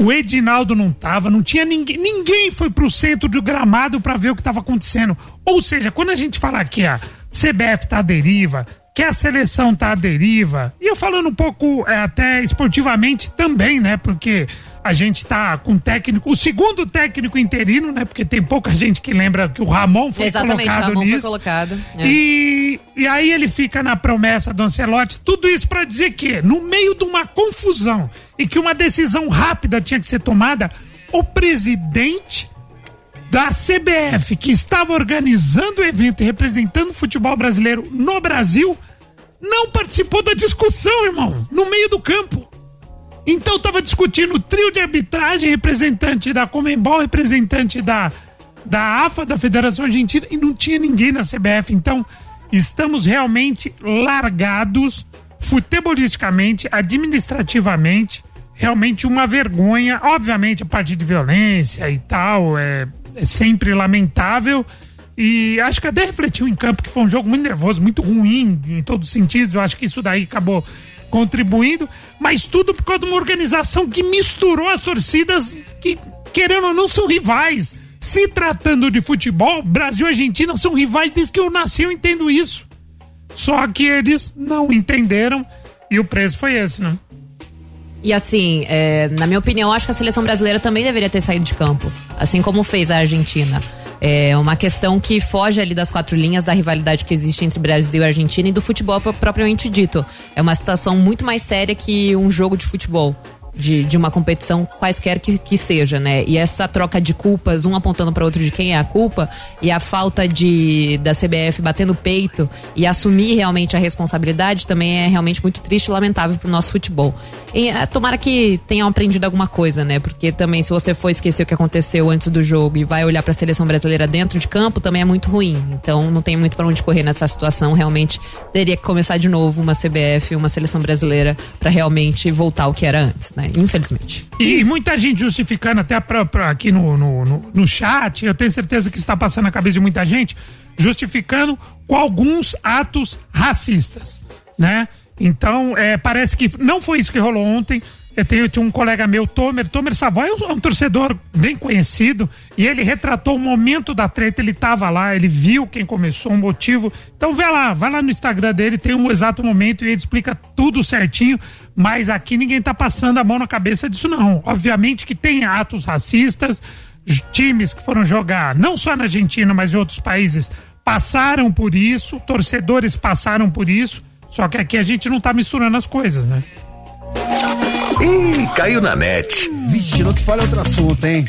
O Edinaldo não tava, não tinha ninguém, ninguém foi pro centro do gramado pra ver o que tava acontecendo. Ou seja, quando a gente fala que a C B F tá à deriva, que a seleção tá à deriva, e eu falando um pouco é, até esportivamente também, né, porque a gente tá com técnico, o segundo técnico interino, né, porque tem pouca gente que lembra que o Ramon foi Exatamente, colocado Ramon nisso. Foi colocado, é. e, e aí ele fica na promessa do Ancelotti, tudo isso pra dizer que no meio de uma confusão e que uma decisão rápida tinha que ser tomada, o presidente da C B F, que estava organizando o evento e representando o futebol brasileiro no Brasil, não participou da discussão, irmão, no meio do campo. Então estava discutindo o trio de arbitragem, representante da Conmebol, representante da, da A F A, da Federação Argentina, e não tinha ninguém na C B F. Então estamos realmente largados, futebolisticamente, administrativamente, realmente uma vergonha. Obviamente a parte de violência e tal é... é sempre lamentável, e acho que até refletiu em campo, que foi um jogo muito nervoso, muito ruim em todos os sentidos. Eu acho que isso daí acabou contribuindo, mas tudo por causa de uma organização que misturou as torcidas que, querendo ou não, são rivais. Se tratando de futebol, Brasil e Argentina são rivais desde que eu nasci, eu entendo isso. Só que eles não entenderam e o preço foi esse, né? E assim, é, na minha opinião, acho que a seleção brasileira também deveria ter saído de campo, assim como fez a Argentina. É uma questão que foge ali das quatro linhas, da rivalidade que existe entre Brasil e Argentina e do futebol propriamente dito. É uma situação muito mais séria que um jogo de futebol. de, de uma competição quaisquer que, que seja, né? E essa troca de culpas, um apontando para outro de quem é a culpa, e a falta de da C B F bater no peito e assumir realmente a responsabilidade também é realmente muito triste e lamentável pro nosso futebol. E, tomara que tenham aprendido alguma coisa, né? Porque também se você for esquecer o que aconteceu antes do jogo e vai olhar para a seleção brasileira dentro de campo, também é muito ruim. Então não tem muito para onde correr nessa situação, realmente teria que começar de novo uma C B F, uma seleção brasileira para realmente voltar ao que era antes, né? Infelizmente. E muita gente justificando até pra, pra aqui no, no, no, no chat, eu tenho certeza que está passando na cabeça de muita gente, justificando com alguns atos racistas, né? Então, é, parece que não foi isso que rolou ontem. Eu tenho, eu tenho um colega meu, Tomer, Tomer Savoy, é um, um torcedor bem conhecido, e ele retratou o momento da treta, ele tava lá, ele viu quem começou, o motivo. Então vai lá, vai lá no Instagram dele, tem um exato momento e ele explica tudo certinho, mas aqui ninguém tá passando a mão na cabeça disso não. Obviamente que tem atos racistas, times que foram jogar, não só na Argentina, mas em outros países, passaram por isso, torcedores passaram por isso, só que aqui a gente não tá misturando as coisas, né? Ih, caiu na net. Vixe, não te fala outro assunto, hein?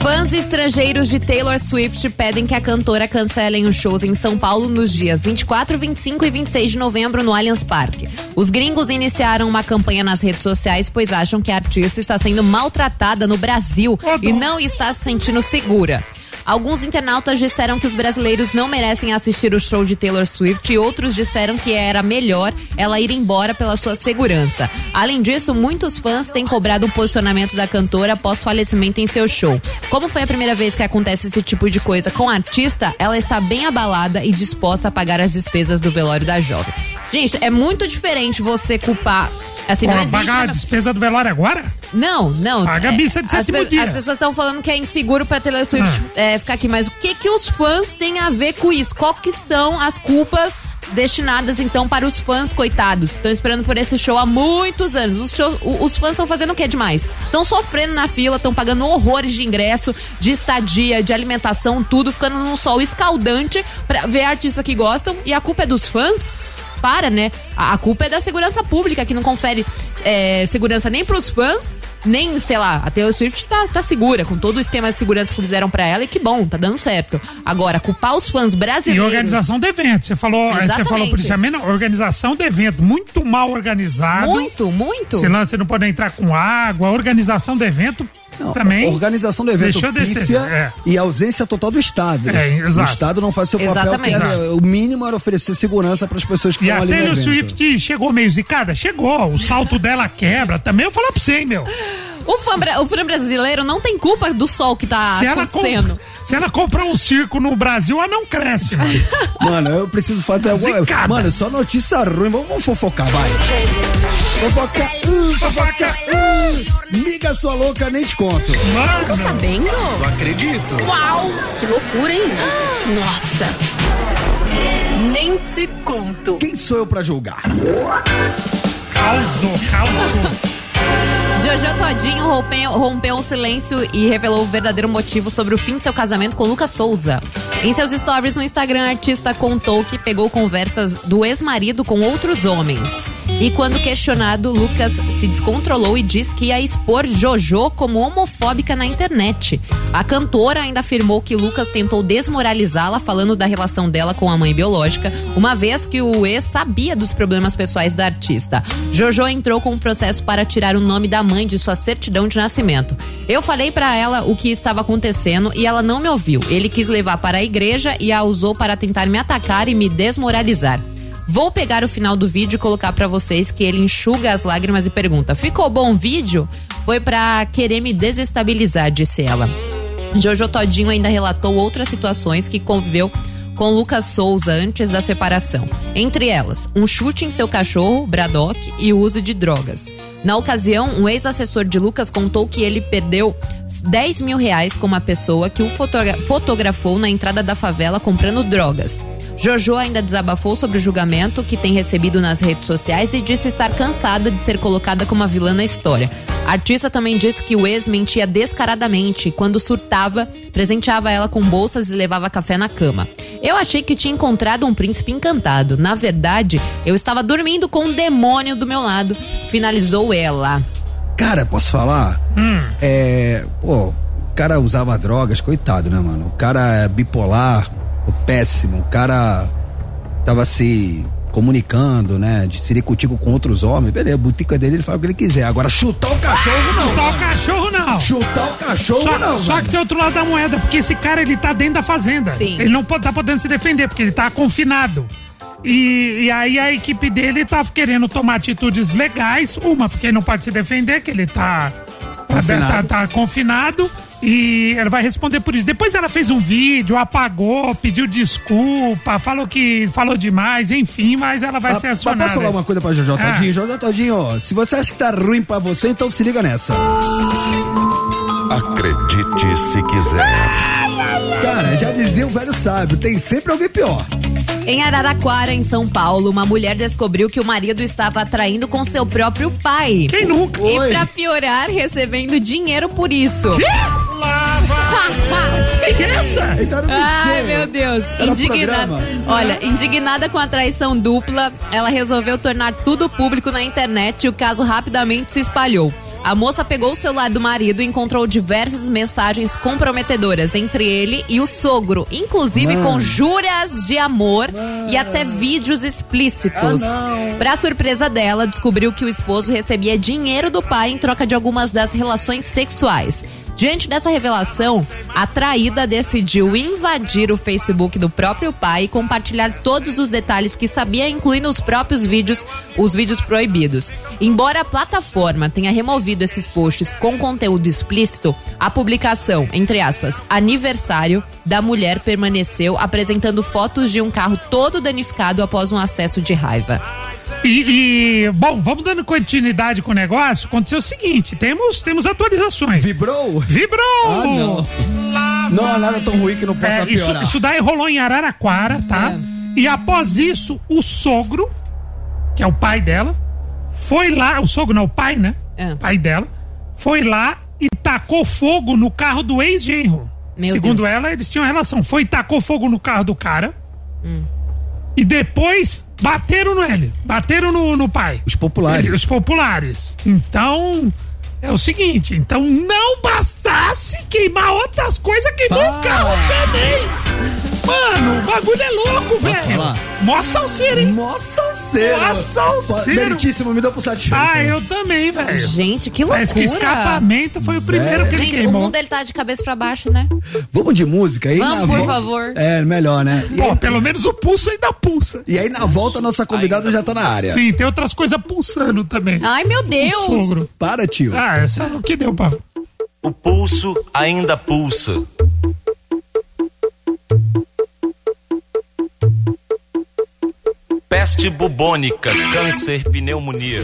Fãs estrangeiros de Taylor Swift pedem que a cantora cancelem os shows em São Paulo nos dias vinte e quatro, vinte e cinco e vinte e seis de novembro no Allianz Parque. Os gringos iniciaram uma campanha nas redes sociais, pois acham que a artista está sendo maltratada no Brasil e não está se sentindo segura. Alguns internautas disseram que os brasileiros não merecem assistir o show de Taylor Swift e outros disseram que era melhor ela ir embora pela sua segurança. Além disso, muitos fãs têm cobrado o posicionamento da cantora após falecimento em seu show. Como foi a primeira vez que acontece esse tipo de coisa com a artista, ela está bem abalada e disposta a pagar as despesas do velório da jovem. Gente, é muito diferente você culpar... Assim, não existe... Pagar a despesa do velório agora? Não, não. Paga é, a missa de sétimo dia. As pessoas estão falando que é inseguro pra Taylor Swift ah. é, ficar aqui, mas o que que os fãs têm a ver com isso? Qual que são as culpas destinadas então para os fãs, coitados? Estão esperando por esse show há muitos anos. Os, show, os fãs estão fazendo o que demais? Estão sofrendo na fila, estão pagando horrores de ingresso, de estadia, de alimentação, tudo, ficando num sol escaldante pra ver a artista que gostam e a culpa é dos fãs? Para, né? A culpa é da segurança pública, que não confere é, segurança nem pros fãs, nem, sei lá, a Taylor Swift tá, tá segura, com todo o esquema de segurança que fizeram pra ela, e que bom, tá dando certo. Agora, culpar os fãs brasileiros... E organização de evento, você falou, você falou por isso, não, organização de evento, muito mal organizado. Muito, muito. Esse lance não pode entrar com água, organização de evento... Não, também. Organização do evento pífia é. E ausência total do Estado. É, exato. O Estado não faz seu Exatamente. papel, era, o mínimo era oferecer segurança para as pessoas que e estão ali no evento. E a Taylor Swift chegou meio zicada? Chegou, o salto dela quebra, também eu falo pra você, hein, meu. O fã, o fã brasileiro não tem culpa do sol que tá se acontecendo. Ela com, se ela comprar um circo no Brasil, ela não cresce, mano. Mano, eu preciso fazer alguma coisa. Mano, só notícia ruim, vamos fofocar, vai. Fofoca, uh, fofoca, uh. Miga sua louca, nem te conto. Mano, tô sabendo? Não acredito. Uau, que loucura, hein? Ah, nossa. Nem te conto. Quem sou eu pra julgar? Causou, causou. Jojo Todynho rompeu, rompeu o silêncio e revelou o verdadeiro motivo sobre o fim de seu casamento com Lucas Souza. Em seus stories no Instagram, a artista contou que pegou conversas do ex-marido com outros homens. E quando questionado, Lucas se descontrolou e disse que ia expor Jojo como homofóbica na internet. A cantora ainda afirmou que Lucas tentou desmoralizá-la falando da relação dela com a mãe biológica, uma vez que o ex sabia dos problemas pessoais da artista. Jojo entrou com um processo para tirar o nome da mãe de sua certidão de nascimento. Eu falei pra ela o que estava acontecendo e ela não me ouviu. Ele quis levar para a igreja e a usou para tentar me atacar e me desmoralizar. Vou pegar o final do vídeo e colocar pra vocês que ele enxuga as lágrimas e pergunta: ficou bom o vídeo? Foi pra querer me desestabilizar, disse ela. Jojo Todynho ainda relatou outras situações que conviveu com Lucas Souza antes da separação. Entre elas, um chute em seu cachorro, Braddock, e o uso de drogas. Na ocasião, um ex-assessor de Lucas contou que ele perdeu dez mil reais com uma pessoa que o fotogra- fotografou na entrada da favela comprando drogas. Jojo ainda desabafou sobre o julgamento que tem recebido nas redes sociais e disse estar cansada de ser colocada como a vilã na história. A artista também disse que o ex mentia descaradamente e, quando surtava, presenteava ela com bolsas e levava café na cama. Eu achei que tinha encontrado um príncipe encantado. Na verdade, eu estava dormindo com um demônio do meu lado. Finalizou ela. Cara, posso falar? Hum. É, pô, o cara usava drogas, coitado, né, mano? O cara é bipolar, pô, péssimo. O cara tava se comunicando, né? De siricutico com outros homens. Beleza, a botica dele, ele faz o que ele quiser. Agora, chutar o cachorro, não. Chutar o cachorro, não. Chutar o cachorro, só, não. Só mano. Que tem outro lado da moeda, porque esse cara, ele tá dentro da fazenda. Sim. Ele não tá podendo se defender, porque ele tá confinado. E, e aí a equipe dele tá querendo tomar atitudes legais. Uma, porque ele não pode se defender, que ele tá confinado, tá, tá confinado e ela vai responder por isso. Depois ela fez um vídeo, apagou, pediu desculpa, falou que falou demais, enfim, mas ela vai a, ser acionada. Posso falar uma coisa pra Jojo Todynho? É. Jojo Todynho, se você acha que tá ruim pra você, então se liga nessa. Acredite se quiser. Cara, já dizia o velho sábio, tem sempre alguém pior. Em Araraquara, em São Paulo, uma mulher descobriu que o marido estava traindo com seu próprio pai. Quem nunca? E pra piorar, recebendo dinheiro por isso. Que? Que essa? Ele tá no bichê. Ai, meu Deus. Tá indignada. Olha, indignada com a traição dupla, ela resolveu tornar tudo público na internet e o caso rapidamente se espalhou. A moça pegou o celular do marido e encontrou diversas mensagens comprometedoras entre ele e o sogro, inclusive não. com juras de amor não. e até vídeos explícitos. Ah, pra surpresa dela, descobriu que o esposo recebia dinheiro do pai em troca de algumas das relações sexuais. Diante dessa revelação, a traída decidiu invadir o Facebook do próprio pai e compartilhar todos os detalhes que sabia, incluindo os próprios vídeos, os vídeos proibidos. Embora a plataforma tenha removido esses posts com conteúdo explícito, a publicação, entre aspas, aniversário da mulher permaneceu, apresentando fotos de um carro todo danificado após um acesso de raiva. E, e, bom, vamos dando continuidade com o negócio. Aconteceu o seguinte, temos, temos atualizações. Vibrou? Vibrou! Ah, não. Lá, não há nada tão ruim que não possa é, piorar. Isso, isso daí rolou em Araraquara, tá? É. E após isso, o sogro, que é o pai dela, foi lá, o sogro não, o pai, né? É. O pai dela, foi lá e tacou fogo no carro do ex-genro. Meu Segundo Deus. Ela, eles tinham relação. Foi e tacou fogo no carro do cara. Hum. E depois bateram nele, bateram no, no pai. Os populares. Ele, os populares. Então, é o seguinte, então não bastasse queimar outras coisas, queimou o carro também. Mano, o bagulho é louco, velho. Mó salseiro, hein? Mó salseiro. Mó salseiro. Meritíssimo, me deu pro satisfeito. Ah, eu também, velho. Gente, que loucura. Mas que escapamento foi o primeiro é. que ele Gente, queimou. Gente, o mundo ele tá de cabeça pra baixo, né? Vamos de música aí. Vamos, por volta... favor. É, melhor, né? E Pô, aí... pelo menos o pulso ainda pulsa. E aí na volta a nossa convidada Ai, já tá na área. Sim, tem outras coisas pulsando também. Ai, meu Deus. O sogro. Para, tio. Ah, essa é o que deu, pá. O pulso ainda pulsa. Peste bubônica, câncer, pneumonia.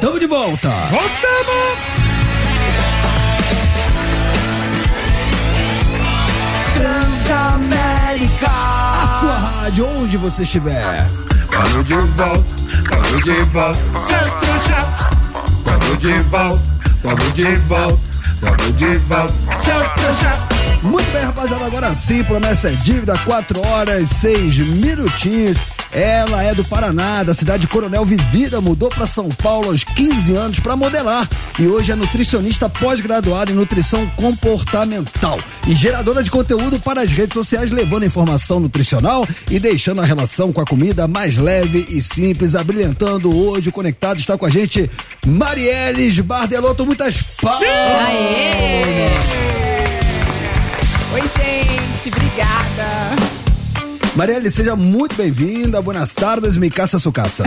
Tamo de volta. Voltamos. Transamérica. A sua rádio, onde você estiver. Tamo de volta, tamo de volta. Santo já. Tamo de volta, tamo de volta, tamo de volta. Santo já. Muito bem, rapaziada, agora sim, promessa é dívida, quatro horas e seis minutinhos. Ela é do Paraná, da cidade Coronel Vivida, mudou para São Paulo aos quinze anos para modelar e hoje é nutricionista pós-graduada em nutrição comportamental e geradora de conteúdo para as redes sociais, levando informação nutricional e deixando a relação com a comida mais leve e simples, abrilhantando hoje o Conectado. Está com a gente Marielle Sbardelotto, muitas palmas! Aê! Oi, gente, obrigada. Marielle, seja muito bem-vinda. Buenas tardes, mi casa, su casa.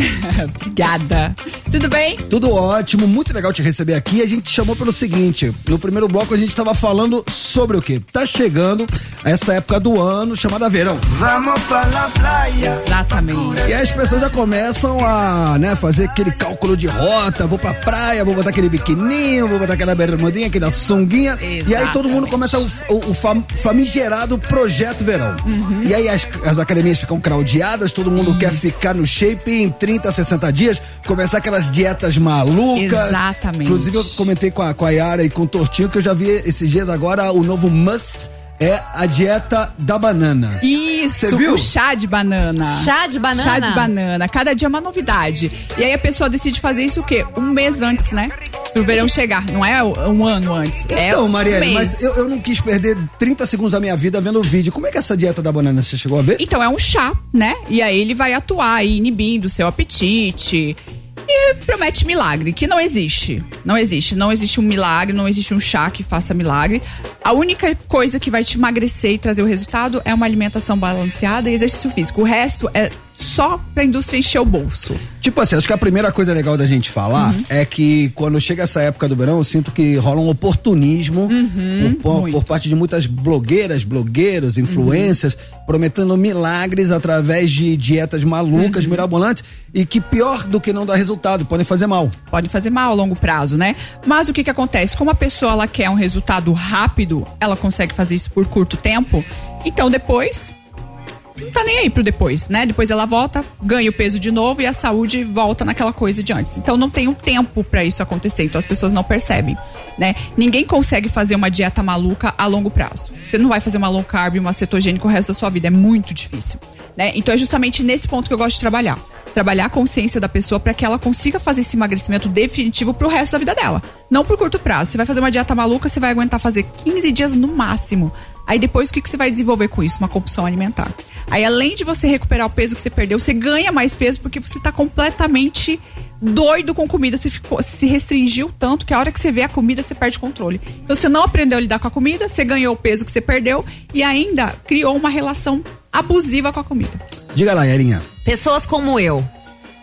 Obrigada. Tudo bem? Tudo ótimo, muito legal te receber aqui. A gente te chamou pelo seguinte, no primeiro bloco a gente estava falando sobre o quê? Tá chegando essa época do ano chamada verão. Vamos pra la praia. Exatamente. E aí as pessoas já começam a, né, fazer aquele cálculo de rota, vou pra praia, vou botar aquele biquininho, vou botar aquela bermudinha, aquela sunguinha. Exatamente. E aí todo mundo começa o, o, o fam, famigerado projeto verão. Uhum. E aí as, as academias ficam craudiadas, todo mundo Isso. quer ficar no shape em trinta, sessenta dias, começar aquelas dietas malucas. Exatamente. Inclusive eu comentei com a, com a Yara e com o Tortinho que eu já vi esses dias agora o novo must É a dieta da banana. Isso, você viu? O chá de banana. Chá de banana? Chá de banana. Cada dia é uma novidade. E aí a pessoa decide fazer isso o quê? Um mês antes, né? Pro verão chegar. Não é um ano antes. Então, é um Marielle, mês. Mas eu, eu não quis perder trinta segundos da minha vida vendo o vídeo. Como é que é essa dieta da banana? Você chegou a ver? Então, é um chá, né? E aí ele vai atuar aí, inibindo o seu apetite. E promete milagre, que não existe. Não existe. Não existe um milagre, não existe um chá que faça milagre. A única coisa que vai te emagrecer e trazer o resultado é uma alimentação balanceada e exercício físico. O resto é só pra indústria encher o bolso. Tipo assim, acho que a primeira coisa legal da gente falar uhum. é que quando chega essa época do verão, eu sinto que rola um oportunismo uhum, por, por parte de muitas blogueiras, blogueiros, influencers, uhum. prometendo milagres através de dietas malucas, uhum. mirabolantes, e que pior do que não dar resultado, podem fazer mal. Podem fazer mal a longo prazo, né? Mas o que que acontece? Como a pessoa ela quer um resultado rápido, ela consegue fazer isso por curto tempo, então depois... não tá nem aí pro depois, né? Depois ela volta, ganha o peso de novo e a saúde volta naquela coisa de antes. Então não tem um tempo pra isso acontecer, então as pessoas não percebem, né? Ninguém consegue fazer uma dieta maluca a longo prazo. Você não vai fazer uma low carb, uma cetogênica o resto da sua vida, é muito difícil, né? Então é justamente nesse ponto que eu gosto de trabalhar. Trabalhar a consciência da pessoa para que ela consiga fazer esse emagrecimento definitivo pro resto da vida dela. Não pro curto prazo. Você vai fazer uma dieta maluca, você vai aguentar fazer quinze dias no máximo. Aí depois o que, que você vai desenvolver com isso? Uma compulsão alimentar. Aí além de você recuperar o peso que você perdeu, você ganha mais peso porque você tá completamente doido com comida. Você ficou, se restringiu tanto que a hora que você vê a comida, você perde o controle. Então você não aprendeu a lidar com a comida, você ganhou o peso que você perdeu e ainda criou uma relação abusiva com a comida. Diga lá, Yarinha. Pessoas como eu,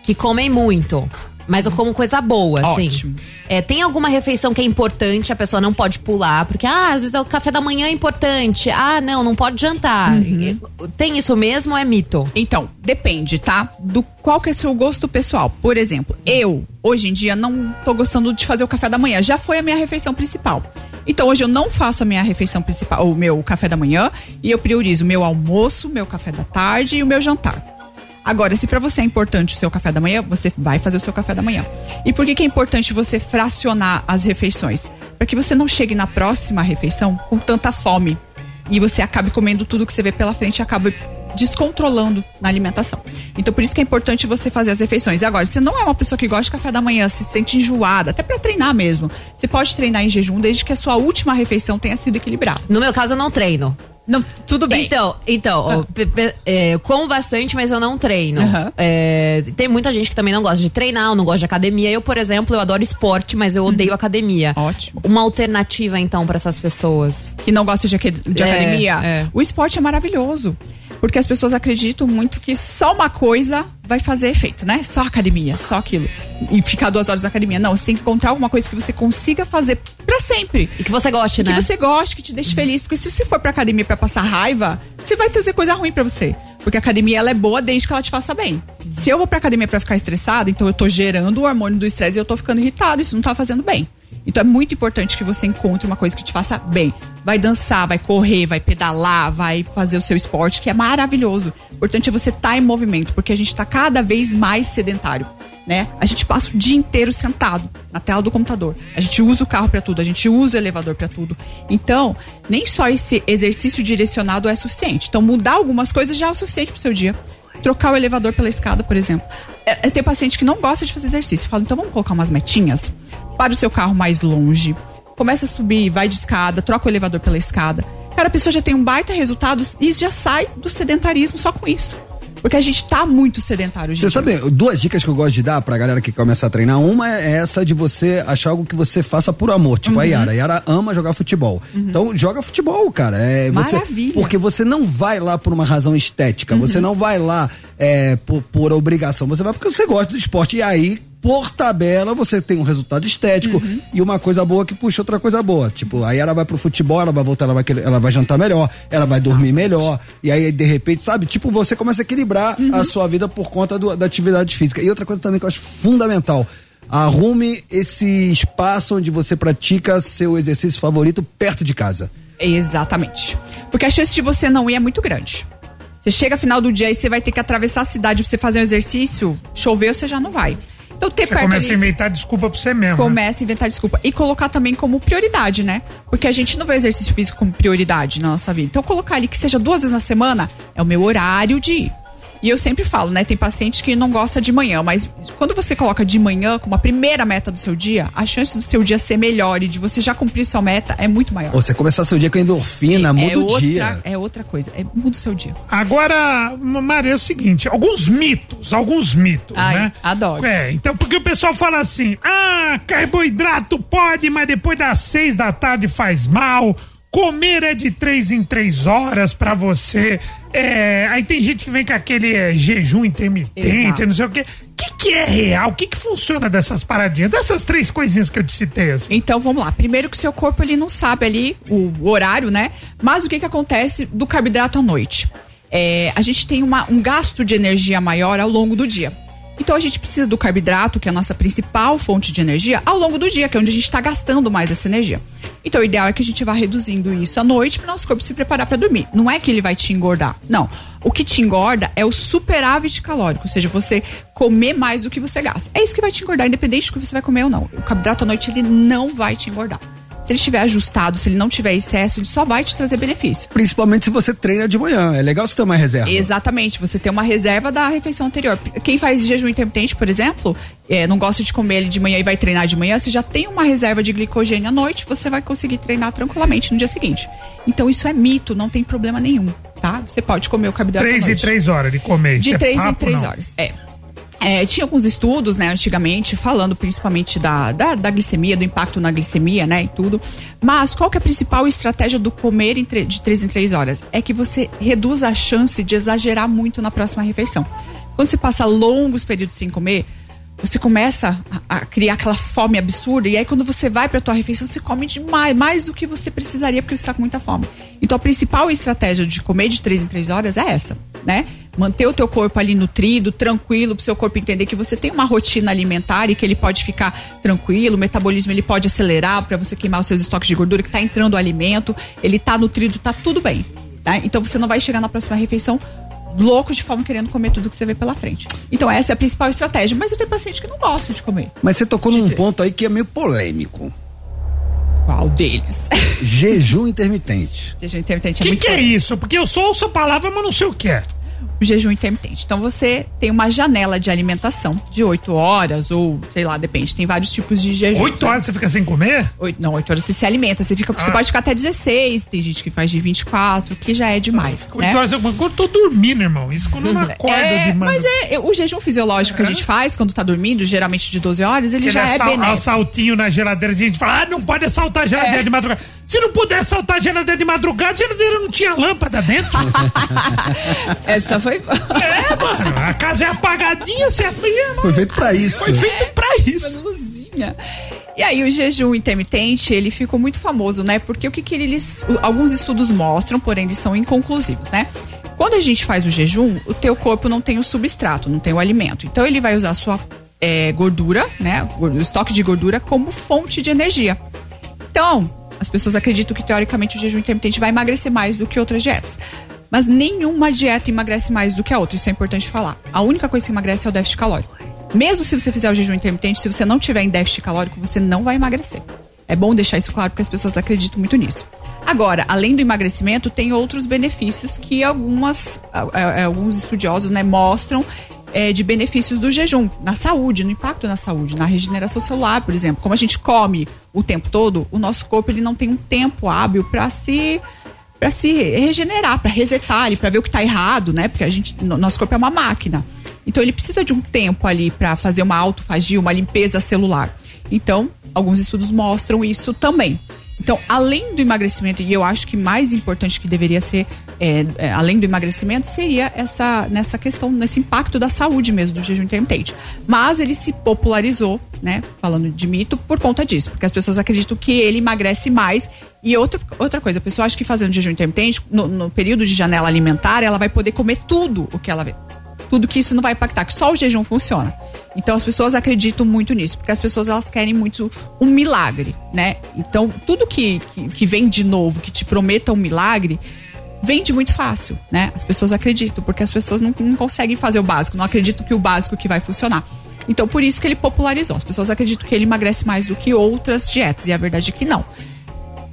que comem muito, mas eu como coisa boa, assim. Ótimo. É, tem alguma refeição que é importante, a pessoa não pode pular, porque, ah, às vezes o café da manhã é importante, ah, não, não pode jantar. Uhum. Tem isso mesmo ou é mito? Então, depende, tá? Do qual que é o seu gosto pessoal. Por exemplo, eu, hoje em dia, não tô gostando de fazer o café da manhã, já foi a minha refeição principal. Então, hoje eu não faço a minha refeição principal, o meu café da manhã, e eu priorizo meu almoço, meu café da tarde e o meu jantar. Agora, se pra você é importante o seu café da manhã, você vai fazer o seu café da manhã. E por que que é importante você fracionar as refeições? Pra que você não chegue na próxima refeição com tanta fome e você acabe comendo tudo que você vê pela frente e acabe descontrolando na alimentação. Então, por isso que é importante você fazer as refeições. E agora, se não é uma pessoa que gosta de café da manhã, se sente enjoada, até pra treinar mesmo, você pode treinar em jejum desde que a sua última refeição tenha sido equilibrada. No meu caso, eu não treino. Não, tudo bem. Então, então eu, eu como bastante, mas eu não treino. Uhum. É, tem muita gente que também não gosta de treinar, não gosta de academia. Eu, por exemplo, eu adoro esporte, mas eu odeio uhum. academia. Ótimo. Uma alternativa, então, pra essas pessoas que não gostam de, de é, academia. É. O esporte é maravilhoso. Porque as pessoas acreditam muito que só uma coisa vai fazer efeito, né? Só academia, só aquilo. E ficar duas horas na academia. Não, você tem que encontrar alguma coisa que você consiga fazer pra sempre. E que você goste, e né? Que você goste, que te deixe feliz. Porque se você for pra academia pra passar raiva, você vai trazer coisa ruim pra você. Porque a academia, ela é boa desde que ela te faça bem. Se eu vou pra academia pra ficar estressada, então eu tô gerando o hormônio do estresse e eu tô ficando irritada. Isso não tá fazendo bem. Então é muito importante que você encontre uma coisa que te faça bem. Vai dançar, vai correr, vai pedalar, vai fazer o seu esporte, que é maravilhoso. O importante é você estar em movimento, porque a gente está cada vez mais sedentário, né? A gente passa o dia inteiro sentado na tela do computador. A gente usa o carro para tudo, a gente usa o elevador para tudo. Então, nem só esse exercício direcionado é suficiente. Então, mudar algumas coisas já é o suficiente para o seu dia. Trocar o elevador pela escada, por exemplo. Eu tenho paciente que não gosta de fazer exercício. Fala, então vamos colocar umas metinhas? Para o seu carro mais longe. Começa a subir, vai de escada, troca o elevador pela escada. Cara, a pessoa já tem um baita resultado e já sai do sedentarismo só com isso. Porque a gente tá muito sedentário. Você sabe, duas dicas que eu gosto de dar pra galera que começa a treinar. Uma é essa de você achar algo que você faça por amor. Tipo uhum. a Yara. A Yara ama jogar futebol. Uhum. Então, joga futebol, cara. É, você, maravilha. Porque você não vai lá por uma razão estética. Uhum. Você não vai lá é, por, por obrigação. Você vai porque você gosta do esporte. E aí, por tabela, você tem um resultado estético uhum. e uma coisa boa que puxa outra coisa boa. Tipo, aí ela vai pro futebol, ela vai voltar, ela vai, ela vai jantar melhor, ela vai Exato. dormir melhor. E aí, de repente, sabe? Tipo, você começa a equilibrar uhum. a sua vida por conta do, da atividade física. E outra coisa também que eu acho fundamental. Arrume esse espaço onde você pratica seu exercício favorito perto de casa. Exatamente. Porque a chance de você não ir é muito grande. Você chega no final do dia e você vai ter que atravessar a cidade pra você fazer um exercício, choveu, você já não vai. Então ter você perto começa ali, a inventar desculpa pra você mesmo. Começa né? a inventar desculpa. E colocar também como prioridade, né? Porque a gente não vê o exercício físico como prioridade na nossa vida. Então colocar ali que seja duas vezes na semana é o meu horário de ir. E eu sempre falo, né? Tem paciente que não gosta de manhã, mas quando você coloca de manhã como a primeira meta do seu dia, a chance do seu dia ser melhor e de você já cumprir sua meta é muito maior. Você começar seu dia com endorfina, é, muda é o outra, dia. É outra coisa, é, muda o seu dia. Agora, Maria, é o seguinte, alguns mitos, alguns mitos, Ai, né? Adoro. É, então, porque o pessoal fala assim, ah, carboidrato pode, mas depois das seis da tarde faz mal. Comer é de três em três horas pra você. É, aí tem gente que vem com aquele é, jejum intermitente, Exato. não sei o quê. O que, que é real? O que, que funciona dessas paradinhas? Dessas três coisinhas que eu te citei. Assim. Então, vamos lá. Primeiro que o seu corpo ele não sabe ali o horário, né? Mas o que, que acontece do carboidrato à noite? É, a gente tem uma, um gasto de energia maior ao longo do dia. Então, a gente precisa do carboidrato, que é a nossa principal fonte de energia, ao longo do dia, que é onde a gente está gastando mais essa energia. Então, o ideal é que a gente vá reduzindo isso à noite para o nosso corpo se preparar para dormir. Não é que ele vai te engordar, não. O que te engorda é o superávit calórico, ou seja, você comer mais do que você gasta. É isso que vai te engordar, independente do que você vai comer ou não. O carboidrato à noite, ele não vai te engordar. Se ele estiver ajustado, se ele não tiver excesso, ele só vai te trazer benefício. Principalmente se você treina de manhã. É legal você ter uma reserva. Exatamente. Você ter uma reserva da refeição anterior. Quem faz jejum intermitente, por exemplo, é, não gosta de comer ele de manhã e vai treinar de manhã, você já tem uma reserva de glicogênio à noite, você vai conseguir treinar tranquilamente no dia seguinte. Então isso é mito, não tem problema nenhum, tá? Você pode comer o carboidrato à noite. Três em três horas de comer. Isso de três é em três horas, é. É, tinha alguns estudos, né, antigamente, falando principalmente da, da, da glicemia, do impacto na glicemia, né, e tudo. Mas qual que é a principal estratégia do comer em tre- de três em três horas? É que você reduz a chance de exagerar muito na próxima refeição. Quando você passa longos períodos sem comer, você começa a, a criar aquela fome absurda. E aí, quando você vai pra tua refeição, você come demais, mais do que você precisaria, porque você tá com muita fome. Então, a principal estratégia de comer de três em três horas é essa, né? Manter o teu corpo ali nutrido, tranquilo, pro seu corpo entender que você tem uma rotina alimentar e que ele pode ficar tranquilo, o metabolismo ele pode acelerar para você queimar os seus estoques de gordura que tá entrando o alimento, ele tá nutrido, tá tudo bem, tá? Então você não vai chegar na próxima refeição louco de fome querendo comer tudo que você vê pela frente. Então essa é a principal estratégia, mas eu tenho paciente que não gosta de comer. Mas você tocou num ponto aí que é meio polêmico. Qual deles? Jejum intermitente. Jejum intermitente é muito polêmico. Que que é isso? Porque eu só ouço a palavra, mas não sei o que é. O jejum intermitente. Então você tem uma janela de alimentação de oito horas ou, sei lá, depende. Tem vários tipos de jejum. oito horas você fica sem comer? oito, não, oito horas você se alimenta. Você, fica, ah. você pode ficar até dezesseis, tem gente que faz de vinte e quatro, que já é demais. oito né? horas eu, eu tô dormindo, irmão. Isso quando eu não acordo é, demais. Mas é, eu, o jejum fisiológico é. que a gente faz quando tá dormindo, geralmente de doze horas, ele Porque já é, é benéfico. Ao saltinho na geladeira, a gente fala, ah, não pode assaltar a geladeira é. de madrugada. Se não puder assaltar a geladeira de madrugada, a geladeira não tinha lâmpada dentro. Essa foi Foi... É, mano, a casa é apagadinha, você abria, mano. Foi feito pra isso. Foi feito é, pra isso. Luzinha. E aí o jejum intermitente, ele ficou muito famoso, né? Porque o que que eles... Alguns estudos mostram, porém eles são inconclusivos, né? Quando a gente faz o jejum, o teu corpo não tem o substrato, não tem o alimento. Então ele vai usar a sua é, gordura, né? O estoque de gordura como fonte de energia. Então, as pessoas acreditam que teoricamente o jejum intermitente vai emagrecer mais do que outras dietas. Mas nenhuma dieta emagrece mais do que a outra, isso é importante falar. A única coisa que emagrece é o déficit calórico. Mesmo se você fizer o jejum intermitente, se você não tiver em déficit calórico, você não vai emagrecer. É bom deixar isso claro porque as pessoas acreditam muito nisso. Agora, além do emagrecimento, tem outros benefícios que algumas, alguns estudiosos, né, mostram é, de benefícios do jejum. Na saúde, no impacto na saúde, na regeneração celular, por exemplo. Como a gente come o tempo todo, o nosso corpo ele não tem um tempo hábil para se... Pra se regenerar, pra resetar ali, pra ver o que tá errado, né? Porque a gente, nosso corpo é uma máquina. Então ele precisa de um tempo ali pra fazer uma autofagia, uma limpeza celular. Então, alguns estudos mostram isso também. Então, além do emagrecimento, e eu acho que mais importante que deveria ser, é, é, além do emagrecimento, seria essa, nessa questão, nesse impacto da saúde mesmo, do jejum intermitente. Mas ele se popularizou, né, falando de mito, por conta disso, porque as pessoas acreditam que ele emagrece mais. E outra, outra coisa, a pessoa acha que fazendo jejum intermitente, no, no período de janela alimentar, ela vai poder comer tudo o que ela vê. Tudo que isso não vai impactar, que só o jejum funciona. Então as pessoas acreditam muito nisso, porque as pessoas elas querem muito um milagre, né? Então tudo que, que, que vem de novo, que te prometa um milagre, vende muito fácil, né? As pessoas acreditam, porque as pessoas não, não conseguem fazer o básico, não acreditam que o básico que vai funcionar. Então, por isso que ele popularizou. As pessoas acreditam que ele emagrece mais do que outras dietas, e a verdade é que não.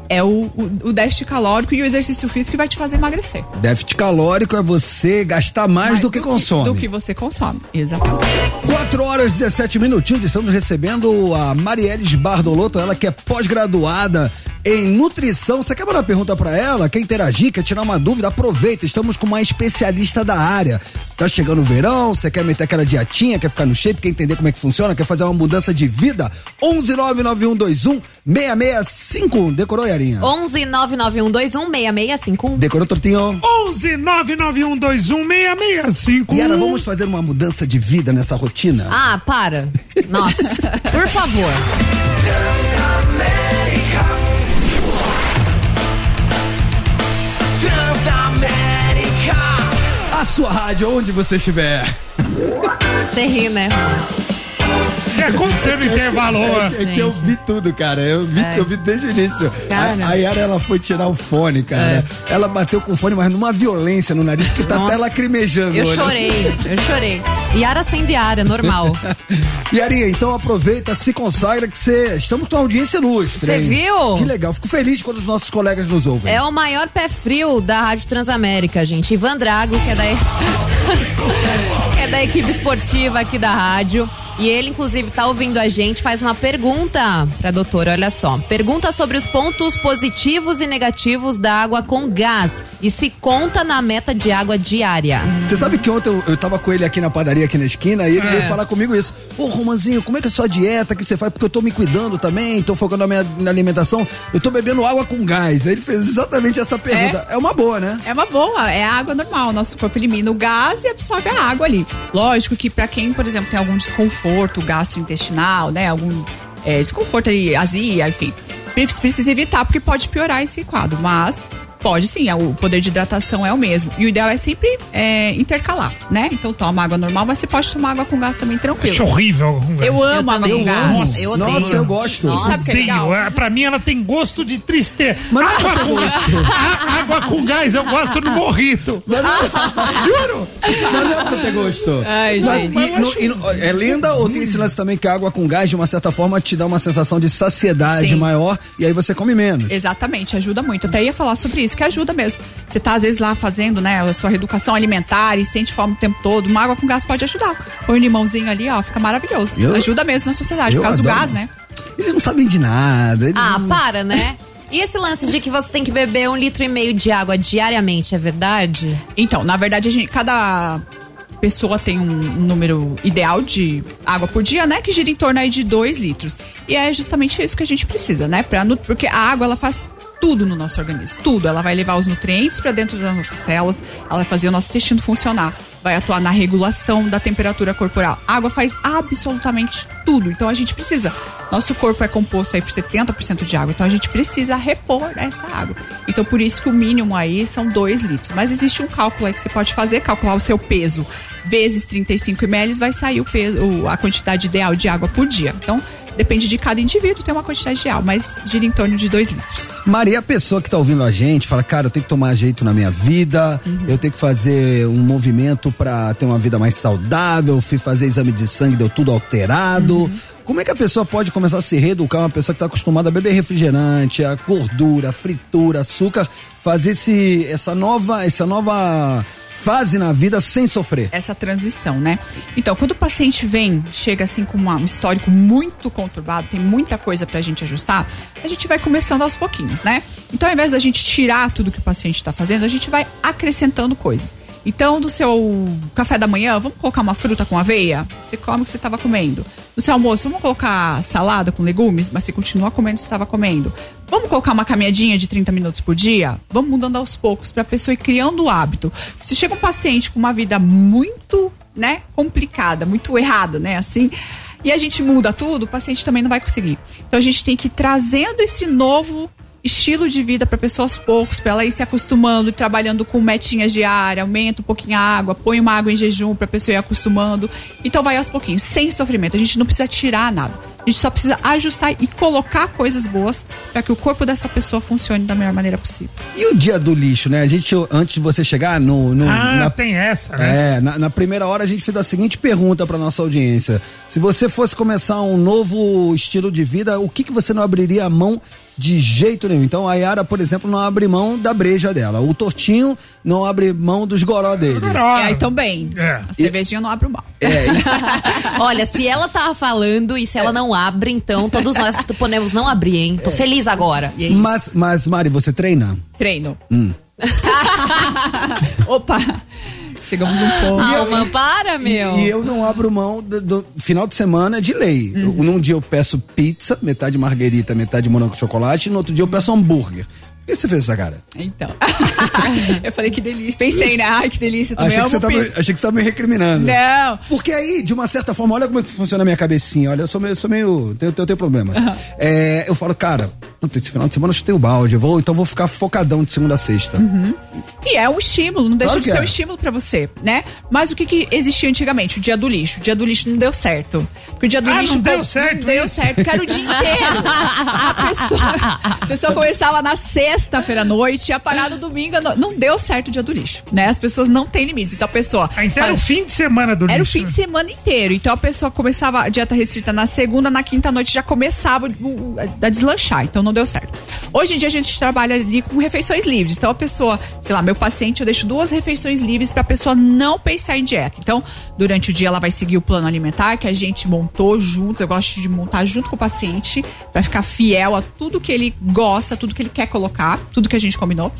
É o, o, o déficit calórico e o exercício físico que vai te fazer emagrecer. Déficit calórico é você gastar mais, mais do, do que, que consome. Do que você consome, exatamente. quatro horas e dezessete minutinhos, estamos recebendo a Marielle Sbardelotto, ela que é pós-graduada em nutrição. Você quer mandar pergunta pra ela? Quer interagir? Quer tirar uma dúvida? Aproveita, estamos com uma especialista da área. Tá chegando o verão, você quer meter aquela dietinha, quer ficar no shape, quer entender como é que funciona, quer fazer uma mudança de vida? um um nove nove um dois um seis seis cinco um. Decorou, Yarinha? um um nove nove um dois um seis seis cinco um. Decorou, Tortinho? um um nove nove um dois um seis seis cinco um. Yara, vamos fazer uma mudança de vida nessa rotina? Ah, para. Nossa, por favor. Transamérica. Transamérica. A sua rádio, onde você estiver. Você ri, né? O que aconteceu no intervalo? É, é, é que eu vi tudo, cara. Eu vi, é. eu vi desde o início. A, a Yara, ela foi tirar o fone, cara. É. Ela bateu com o fone, mas numa violência no nariz que tá Nossa. até lacrimejando. Eu chorei, né? eu chorei. Yara sem Yara, normal. Yarinha, então aproveita, se consagra, que você... Estamos com uma audiência ilustre. Você viu? Que legal. Fico feliz quando os nossos colegas nos ouvem. É o maior pé frio da Rádio Transamérica, gente. Ivan Drago, que é da, que é da equipe esportiva aqui da rádio. E ele, inclusive, tá ouvindo a gente, faz uma pergunta pra doutora, olha só. Pergunta sobre os pontos positivos e negativos da água com gás e se conta na meta de água diária. Você sabe que ontem eu, eu tava com ele aqui na padaria, aqui na esquina, e ele é. veio falar comigo isso. Ô, Romanzinho, como é que é a sua dieta que você faz? Porque eu tô me cuidando também, tô focando na minha na alimentação, eu tô bebendo água com gás. Aí ele fez exatamente essa pergunta. É, é uma boa, né? É uma boa, é água normal. Nosso corpo elimina o gás e absorve a água ali. Lógico que pra quem, por exemplo, tem algum desconforto gastrointestinal, né? Algum é, desconforto ali, azia, enfim. Precisa evitar, porque pode piorar esse quadro. Mas pode sim, o poder de hidratação é o mesmo. E o ideal é sempre é, intercalar, né? Então toma água normal, mas você pode tomar água com gás também, tranquilo. Acho horrível com gás. Eu amo água com gás. Eu odeio. Nossa, eu gosto. Nossa. Sabe o que é legal? Pra mim ela tem gosto de tristeza. Mas água, não com... Gosto. água com gás, eu gosto do morrito. Mas não... Juro. Mas não é pra ter gosto. Ai, mas, gente. E, no, e no, é lenda ou tem esse lance também que a água com gás, de uma certa forma, te dá uma sensação de saciedade sim. maior e aí você come menos. Exatamente, ajuda muito. Até ia falar sobre isso, que ajuda mesmo. Você tá às vezes lá fazendo, né, a sua reeducação alimentar e sente fome o tempo todo, uma água com gás pode ajudar. Põe um limãozinho ali, ó, fica maravilhoso. Eu, ajuda mesmo na sociedade, por causa adoro. do gás, né? Eles não sabem de nada. Ah, não... para, né? E esse lance de que você tem que beber um litro e meio de água diariamente, é verdade? Então, na verdade, a gente, cada pessoa tem um número ideal de água por dia, né? Que gira em torno aí de dois litros. E é justamente isso que a gente precisa, né? Pra, porque a água, ela faz tudo no nosso organismo, tudo. Ela vai levar os nutrientes para dentro das nossas células, ela vai fazer o nosso intestino funcionar, vai atuar na regulação da temperatura corporal. A água faz absolutamente tudo, então a gente precisa. Nosso corpo é composto aí por setenta por cento de água, então a gente precisa repor essa água. Então por isso que o mínimo aí são dois litros. Mas existe um cálculo aí que você pode fazer, calcular o seu peso vezes trinta e cinco mililitros, vai sair o peso, a quantidade ideal de água por dia. Então depende de cada indivíduo, tem uma quantidade ideal, mas gira em torno de dois litros. Maria, a pessoa que tá ouvindo a gente, fala, cara, eu tenho que tomar jeito na minha vida, uhum. eu tenho que fazer um movimento pra ter uma vida mais saudável, fui fazer exame de sangue, deu tudo alterado. Uhum. Como é que a pessoa pode começar a se reeducar, uma pessoa que tá acostumada a beber refrigerante, a gordura, a fritura, açúcar, fazer esse, essa nova, essa nova... fase na vida sem sofrer. Essa transição, né? Então, quando o paciente vem, chega assim com uma, um histórico muito conturbado, tem muita coisa pra gente ajustar, a gente vai começando aos pouquinhos, né? Então, ao invés da gente tirar tudo que o paciente tá fazendo, a gente vai acrescentando coisas. Então, do seu café da manhã, vamos colocar uma fruta com aveia? Você come o que você estava comendo. No seu almoço, vamos colocar salada com legumes, mas você continua comendo o que você estava comendo. Vamos colocar uma caminhadinha de trinta minutos por dia? Vamos mudando aos poucos para a pessoa ir criando o hábito. Se chega um paciente com uma vida muito, né, complicada, muito errada, né, assim... e a gente muda tudo, o paciente também não vai conseguir. Então, a gente tem que ir trazendo esse novo... estilo de vida para pessoas aos poucos, para ela ir se acostumando, trabalhando com metinhas diárias, aumenta um pouquinho a água, põe uma água em jejum para a pessoa ir acostumando. Então vai aos pouquinhos, sem sofrimento. A gente não precisa tirar nada. A gente só precisa ajustar e colocar coisas boas para que o corpo dessa pessoa funcione da melhor maneira possível. E o dia do lixo, né? A gente, antes de você chegar no... no ah, na, tem essa, né? É, na, na primeira hora a gente fez a seguinte pergunta para nossa audiência. Se você fosse começar um novo estilo de vida, o que que você não abriria a mão de jeito nenhum? Então a Yara, por exemplo, não abre mão da breja dela. O Tortinho não abre mão dos goró dele. É, aí também. É. A cervejinha e... não abre mão. É. Olha, se ela tava falando e se ela é. não abre, então todos nós podemos não abrir, hein? Tô é. feliz agora. E é isso. Mas, mas, Mari, você treina? Treino. Hum. Opa! Chegamos um pouco. Alma, eu, para, meu. E, e eu não abro mão do, do final de semana de lei. Uhum. Eu, num dia eu peço pizza, metade marguerita, metade morango com chocolate, e no outro dia eu peço hambúrguer. Por que você fez essa cara? Então. Eu falei que delícia. Pensei, né? Ai, que delícia. Achei que, você tá me, achei que você tava me recriminando. Não. Porque aí, de uma certa forma, olha como é que funciona a minha cabecinha. Olha, eu sou meio... Eu, sou meio, eu, eu tenho problemas. Uhum. É, eu falo, cara, esse final de semana eu chutei o balde. Eu vou, então vou ficar focadão de segunda a sexta. Uhum. E é um estímulo. Não deixa claro de ser é. um estímulo pra você, né? Mas o que que existia antigamente? O dia do lixo. O dia do lixo não deu certo. Porque o dia do ah, lixo... não deu pô, certo. Não deu certo. Porque era o dia inteiro. A pessoa, a pessoa começava na sexta. Sexta-feira à noite, a parada domingo. Não deu certo o dia do lixo, né? As pessoas não têm limites. Então a pessoa... Ah, então faz... era o fim de semana do lixo. Era o fim de semana inteiro. Então a pessoa começava a dieta restrita na segunda, na quinta noite já começava a deslanchar. Então não deu certo. Hoje em dia a gente trabalha ali com refeições livres. Então a pessoa, sei lá, meu paciente, eu deixo duas refeições livres pra pessoa não pensar em dieta. Então, durante o dia ela vai seguir o plano alimentar que a gente montou juntos. Eu gosto de montar junto com o paciente pra ficar fiel a tudo que ele gosta, tudo que ele quer colocar, tudo que a gente combinou.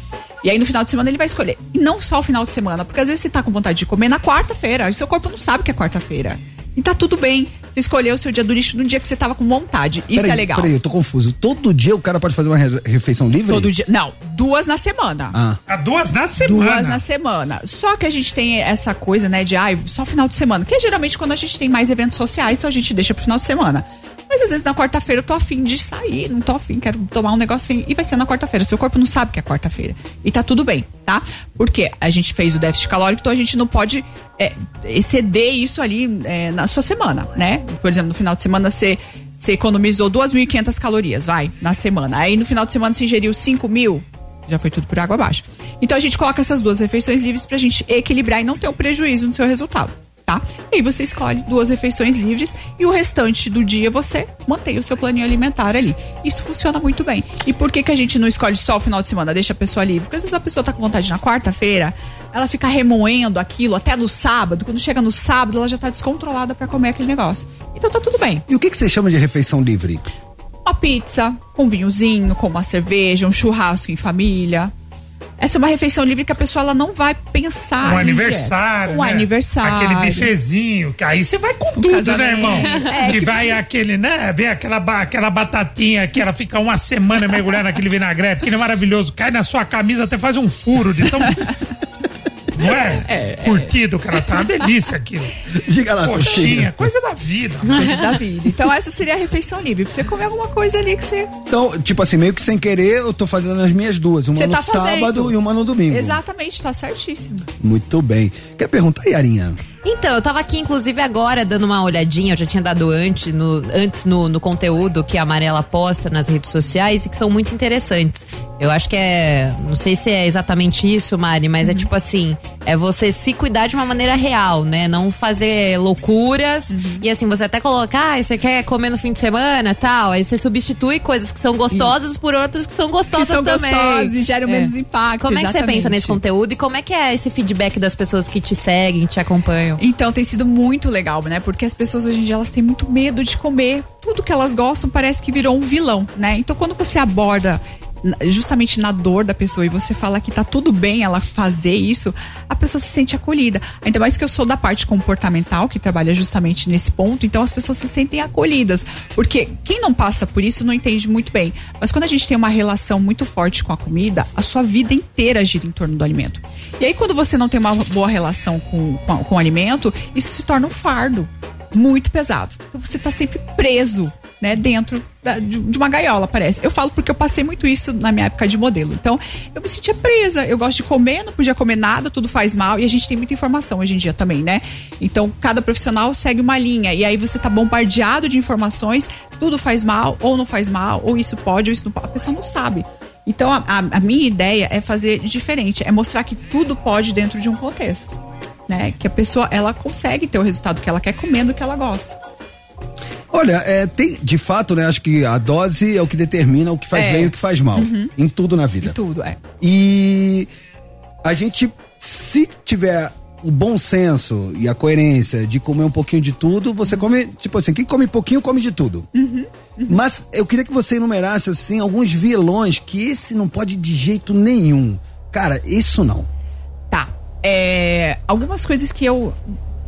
E aí no final de semana ele vai escolher. E não só o final de semana, porque às vezes você tá com vontade de comer na quarta-feira, e seu corpo não sabe que é quarta-feira. E tá tudo bem você escolher o seu dia do lixo no dia que você tava com vontade. Isso peraí, é legal. Peraí, eu tô confuso. Todo dia o cara pode fazer uma re- refeição livre? Todo dia. Não, duas na semana. Ah. ah, duas na semana? Duas na semana. Só que a gente tem essa coisa, né, de ai, ah, só final de semana. Que é geralmente quando a gente tem mais eventos sociais, então a gente deixa pro final de semana. Mas às vezes na quarta-feira eu tô afim de sair, não tô afim, quero tomar um negocinho. E vai ser na quarta-feira. Seu corpo não sabe que é quarta-feira. E tá tudo bem, tá? Porque a gente fez o déficit calórico, então a gente não pode é, exceder isso ali é, na sua semana, né? Por exemplo, no final de semana você, você economizou duas mil e quinhentas calorias, vai, na semana. Aí no final de semana você ingeriu cinco mil, já foi tudo por água abaixo. Então a gente coloca essas duas refeições livres pra gente equilibrar e não ter um prejuízo no seu resultado. Tá? E aí você escolhe duas refeições livres e o restante do dia você mantém o seu planinho alimentar ali. Isso funciona muito bem. E por que que a gente não escolhe só o final de semana, deixa a pessoa livre? Porque às vezes a pessoa tá com vontade na quarta-feira, ela fica remoendo aquilo até no sábado. Quando chega no sábado, ela já tá descontrolada pra comer aquele negócio. Então tá tudo bem. E o que que você chama de refeição livre? Uma pizza, com um vinhozinho, com uma cerveja, um churrasco em família. Essa é uma refeição livre que a pessoa ela não vai pensar. Um aniversário, né? Um aniversário. Aquele bifezinho, que aí você vai com um tudo, casamento, né, irmão? É, e vai precisa... aquele, né? Vem aquela, aquela batatinha que ela fica uma semana mergulhada naquele vinagrete, que é maravilhoso. Cai na sua camisa, até faz um furo de tão... Não é? é Curtido, é. cara. Tá uma delícia aquilo. Diga lá, coxinha. Coisa da vida. Coisa da vida. Então essa seria a refeição livre. Pra você comer alguma coisa ali que você... Então, tipo assim, meio que sem querer, eu tô fazendo as minhas duas. Uma no sábado e uma no domingo. Exatamente, tá certíssimo. Muito bem. Quer perguntar, Yarinha? Então, eu tava aqui, inclusive, agora, dando uma olhadinha, eu já tinha dado antes, no, antes no, no conteúdo que a Amarela posta nas redes sociais e que são muito interessantes. Eu acho que é, não sei se é exatamente isso, Mari, mas uhum. é tipo assim, é você se cuidar de uma maneira real, né? Não fazer loucuras uhum. e assim, você até coloca, ah, você quer comer no fim de semana e tal, aí você substitui coisas que são gostosas uhum. por outras que são gostosas que são também. Gostosas e geram é. menos impacto. Como exatamente. É que você pensa nesse conteúdo e como é que é esse feedback das pessoas que te seguem, te acompanham? Então tem sido muito legal, né? Porque as pessoas hoje em dia, elas têm muito medo de comer. Tudo que elas gostam parece que virou um vilão, né? Então quando você aborda justamente na dor da pessoa e você fala que tá tudo bem ela fazer isso, a pessoa se sente acolhida. Ainda mais que eu sou da parte comportamental, que trabalha justamente nesse ponto, então as pessoas se sentem acolhidas. Porque quem não passa por isso não entende muito bem. Mas quando a gente tem uma relação muito forte com a comida, a sua vida inteira gira em torno do alimento. E aí quando você não tem uma boa relação com, com, com o alimento, isso se torna um fardo muito pesado. Então você tá sempre preso né, dentro da, de, de uma gaiola, parece. Eu falo porque eu passei muito isso na minha época de modelo. Então, eu me sentia presa. Eu gosto de comer, não podia comer nada, tudo faz mal. E a gente tem muita informação hoje em dia também, né? Então, cada profissional segue uma linha. E aí você tá bombardeado de informações, tudo faz mal, ou não faz mal, ou isso pode, ou isso não pode. A pessoa não sabe. Então, a, a, a minha ideia é fazer diferente. É mostrar que tudo pode dentro de um contexto, né? Que a pessoa, ela consegue ter o resultado que ela quer comendo o que ela gosta. Olha, é, tem, de fato, né? Acho que a dose é o que determina o que faz é. bem e o que faz mal. Uhum. Em tudo na vida. Em tudo, é. E a gente, se tiver o bom senso e a coerência de comer um pouquinho de tudo, você come, tipo assim, quem come pouquinho, come de tudo. Uhum, uhum. Mas eu queria que você enumerasse, assim, alguns vilões que esse não pode de jeito nenhum. Cara, isso não. Tá. É, algumas coisas que eu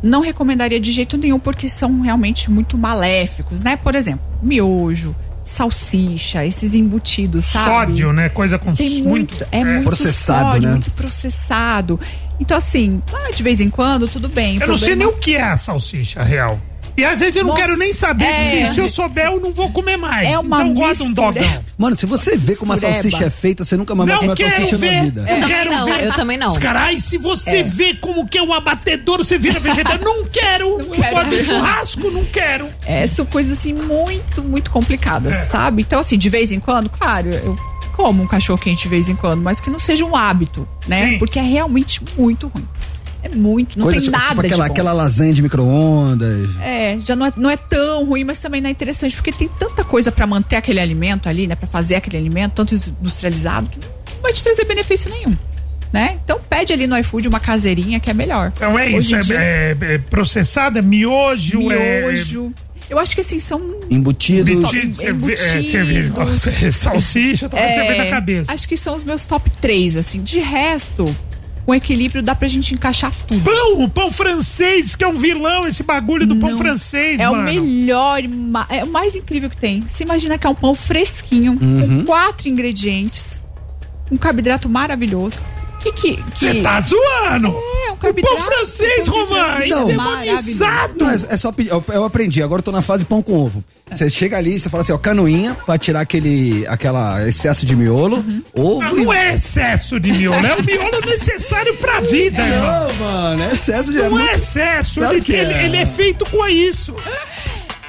não recomendaria de jeito nenhum, porque são realmente muito maléficos, né? Por exemplo, miojo, salsicha, esses embutidos, sabe? Sódio, né? Coisa com muito, muito... É, é muito processado, sódio, né? Muito processado. Então, assim, de vez em quando, tudo bem. Eu problema... não sei nem o que é a salsicha real. E às vezes eu não Nossa, quero nem saber, é... que se, se eu souber, eu não vou comer mais. É uma então misture... gosto de um dogão. Mano, se você vê como a salsicha é feita, você nunca mais vai comer uma salsicha ver. na vida. Eu, eu também quero não, ver. eu também não. Caralho, se você é. vê como que é um abatedouro, você vira vegetariano. Não quero! Não quero. Eu gosto de churrasco, não quero. É, são coisas assim muito, muito complicadas, é. sabe? Então, assim, de vez em quando, claro, eu como um cachorro quente de vez em quando, mas que não seja um hábito, né? Sim. Porque é realmente muito ruim. É muito, não Coisa, tem nada tipo aquela, de bom. Aquela lasanha de micro-ondas. É, já não é, não é tão ruim, mas também não é interessante, porque tem tanta coisa pra manter aquele alimento ali, né? Pra fazer aquele alimento, tanto industrializado, que não vai te trazer benefício nenhum, né? Então pede ali no iFood uma caseirinha que é melhor. Então é Hoje isso, é, dia... é processada, miojo, miojo... É... Eu acho que assim, são... Embutidos. Embutidos, embutidos. Cerveja, salsicha, talvez é, cerveja na cabeça. Acho que são os meus top três, assim. De resto, com equilíbrio, dá pra gente encaixar tudo. Pão, o pão francês, que é um vilão, esse bagulho do Não, pão francês, é mano. É o melhor, é o mais incrível que tem. Você imagina que é um pão fresquinho, uhum. com quatro ingredientes, um carboidrato maravilhoso. Que que... Você que... tá zoando! É, um carboidrato, o pão francês, Romano! É demonizado! Não, é só pedir, eu, eu aprendi, agora eu tô na fase pão com ovo. Você é. chega ali, você fala assim, ó, canoinha, pra tirar aquele aquela excesso de miolo, uhum. ovo... Não, e... não é excesso de miolo, é o miolo necessário pra vida. É, não, mano, é excesso de... Não é, muito... é excesso, claro ele, é. Ele, ele é feito com isso.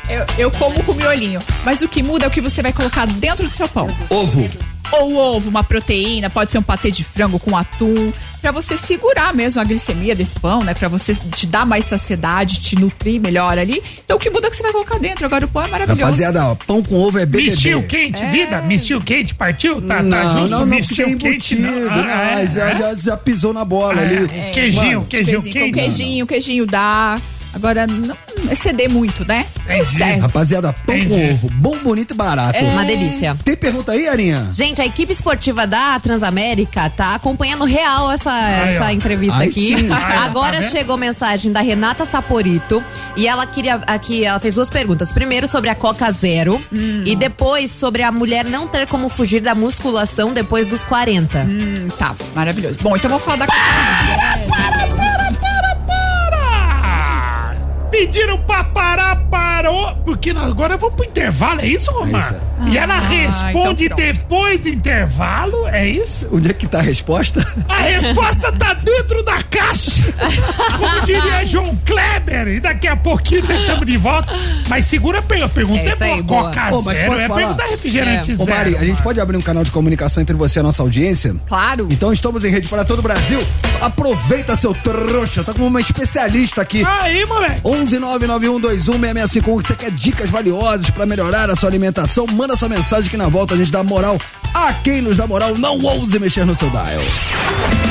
Eu, eu como com miolinho, mas o que muda é o que você vai colocar dentro do seu pão. Ovo. Ou ovo, uma proteína, pode ser um patê de frango com atum, pra você segurar mesmo a glicemia desse pão, né? Pra você te dar mais saciedade, te nutrir melhor ali. Então o que muda é que você vai colocar dentro. Agora o pão é maravilhoso. Rapaziada, ó, pão com ovo é B B B. Mistiu quente, é. vida? Mistiu quente, partiu? Tá, não, tá junto? Não, não, porque é embutido. Não. Ah, é, já, é? já, já pisou na bola ah, ali. É, queijinho, mano, queijinho quente. Queijinho, queijinho dá... Agora, não exceder muito, né? Entendi. Rapaziada, pão Entendi. com ovo, bom, bonito e barato. É uma delícia. Tem pergunta aí, Arinha? Gente, a equipe esportiva da Transamérica tá acompanhando real essa, Ai, essa entrevista Ai, aqui. Ai, Agora tá chegou mensagem da Renata Saporito e ela queria aqui, ela fez duas perguntas. Primeiro sobre a Coca Zero hum. e depois sobre a mulher não ter como fugir da musculação depois dos quarenta. Hum, tá, maravilhoso. Bom, então vou falar da Coca Zero. Para, para, para, para. Pediram pra parar, parou. Porque agora vamos pro intervalo, é isso, Romar? É. E ela ah, responde então depois do intervalo, é isso? Onde é que tá a resposta? A resposta tá dentro da caixa. Como diria João Kleber. E daqui a pouquinho nós estamos de volta. Mas segura a pergunta. É, é pra Coca Ô, Zero, é pergunta refrigerante é. Zero. Ô, Mari, a gente pode abrir um canal de comunicação entre você e a nossa audiência? Claro. Então estamos em rede para todo o Brasil. Aproveita, seu trouxa. Tá com uma especialista aqui. Aí, moleque. um um nove nove um dois um seis seis cinco um, que você quer dicas valiosas pra melhorar a sua alimentação, manda sua mensagem que na volta a gente dá moral a quem nos dá moral, não ouse mexer no seu dial.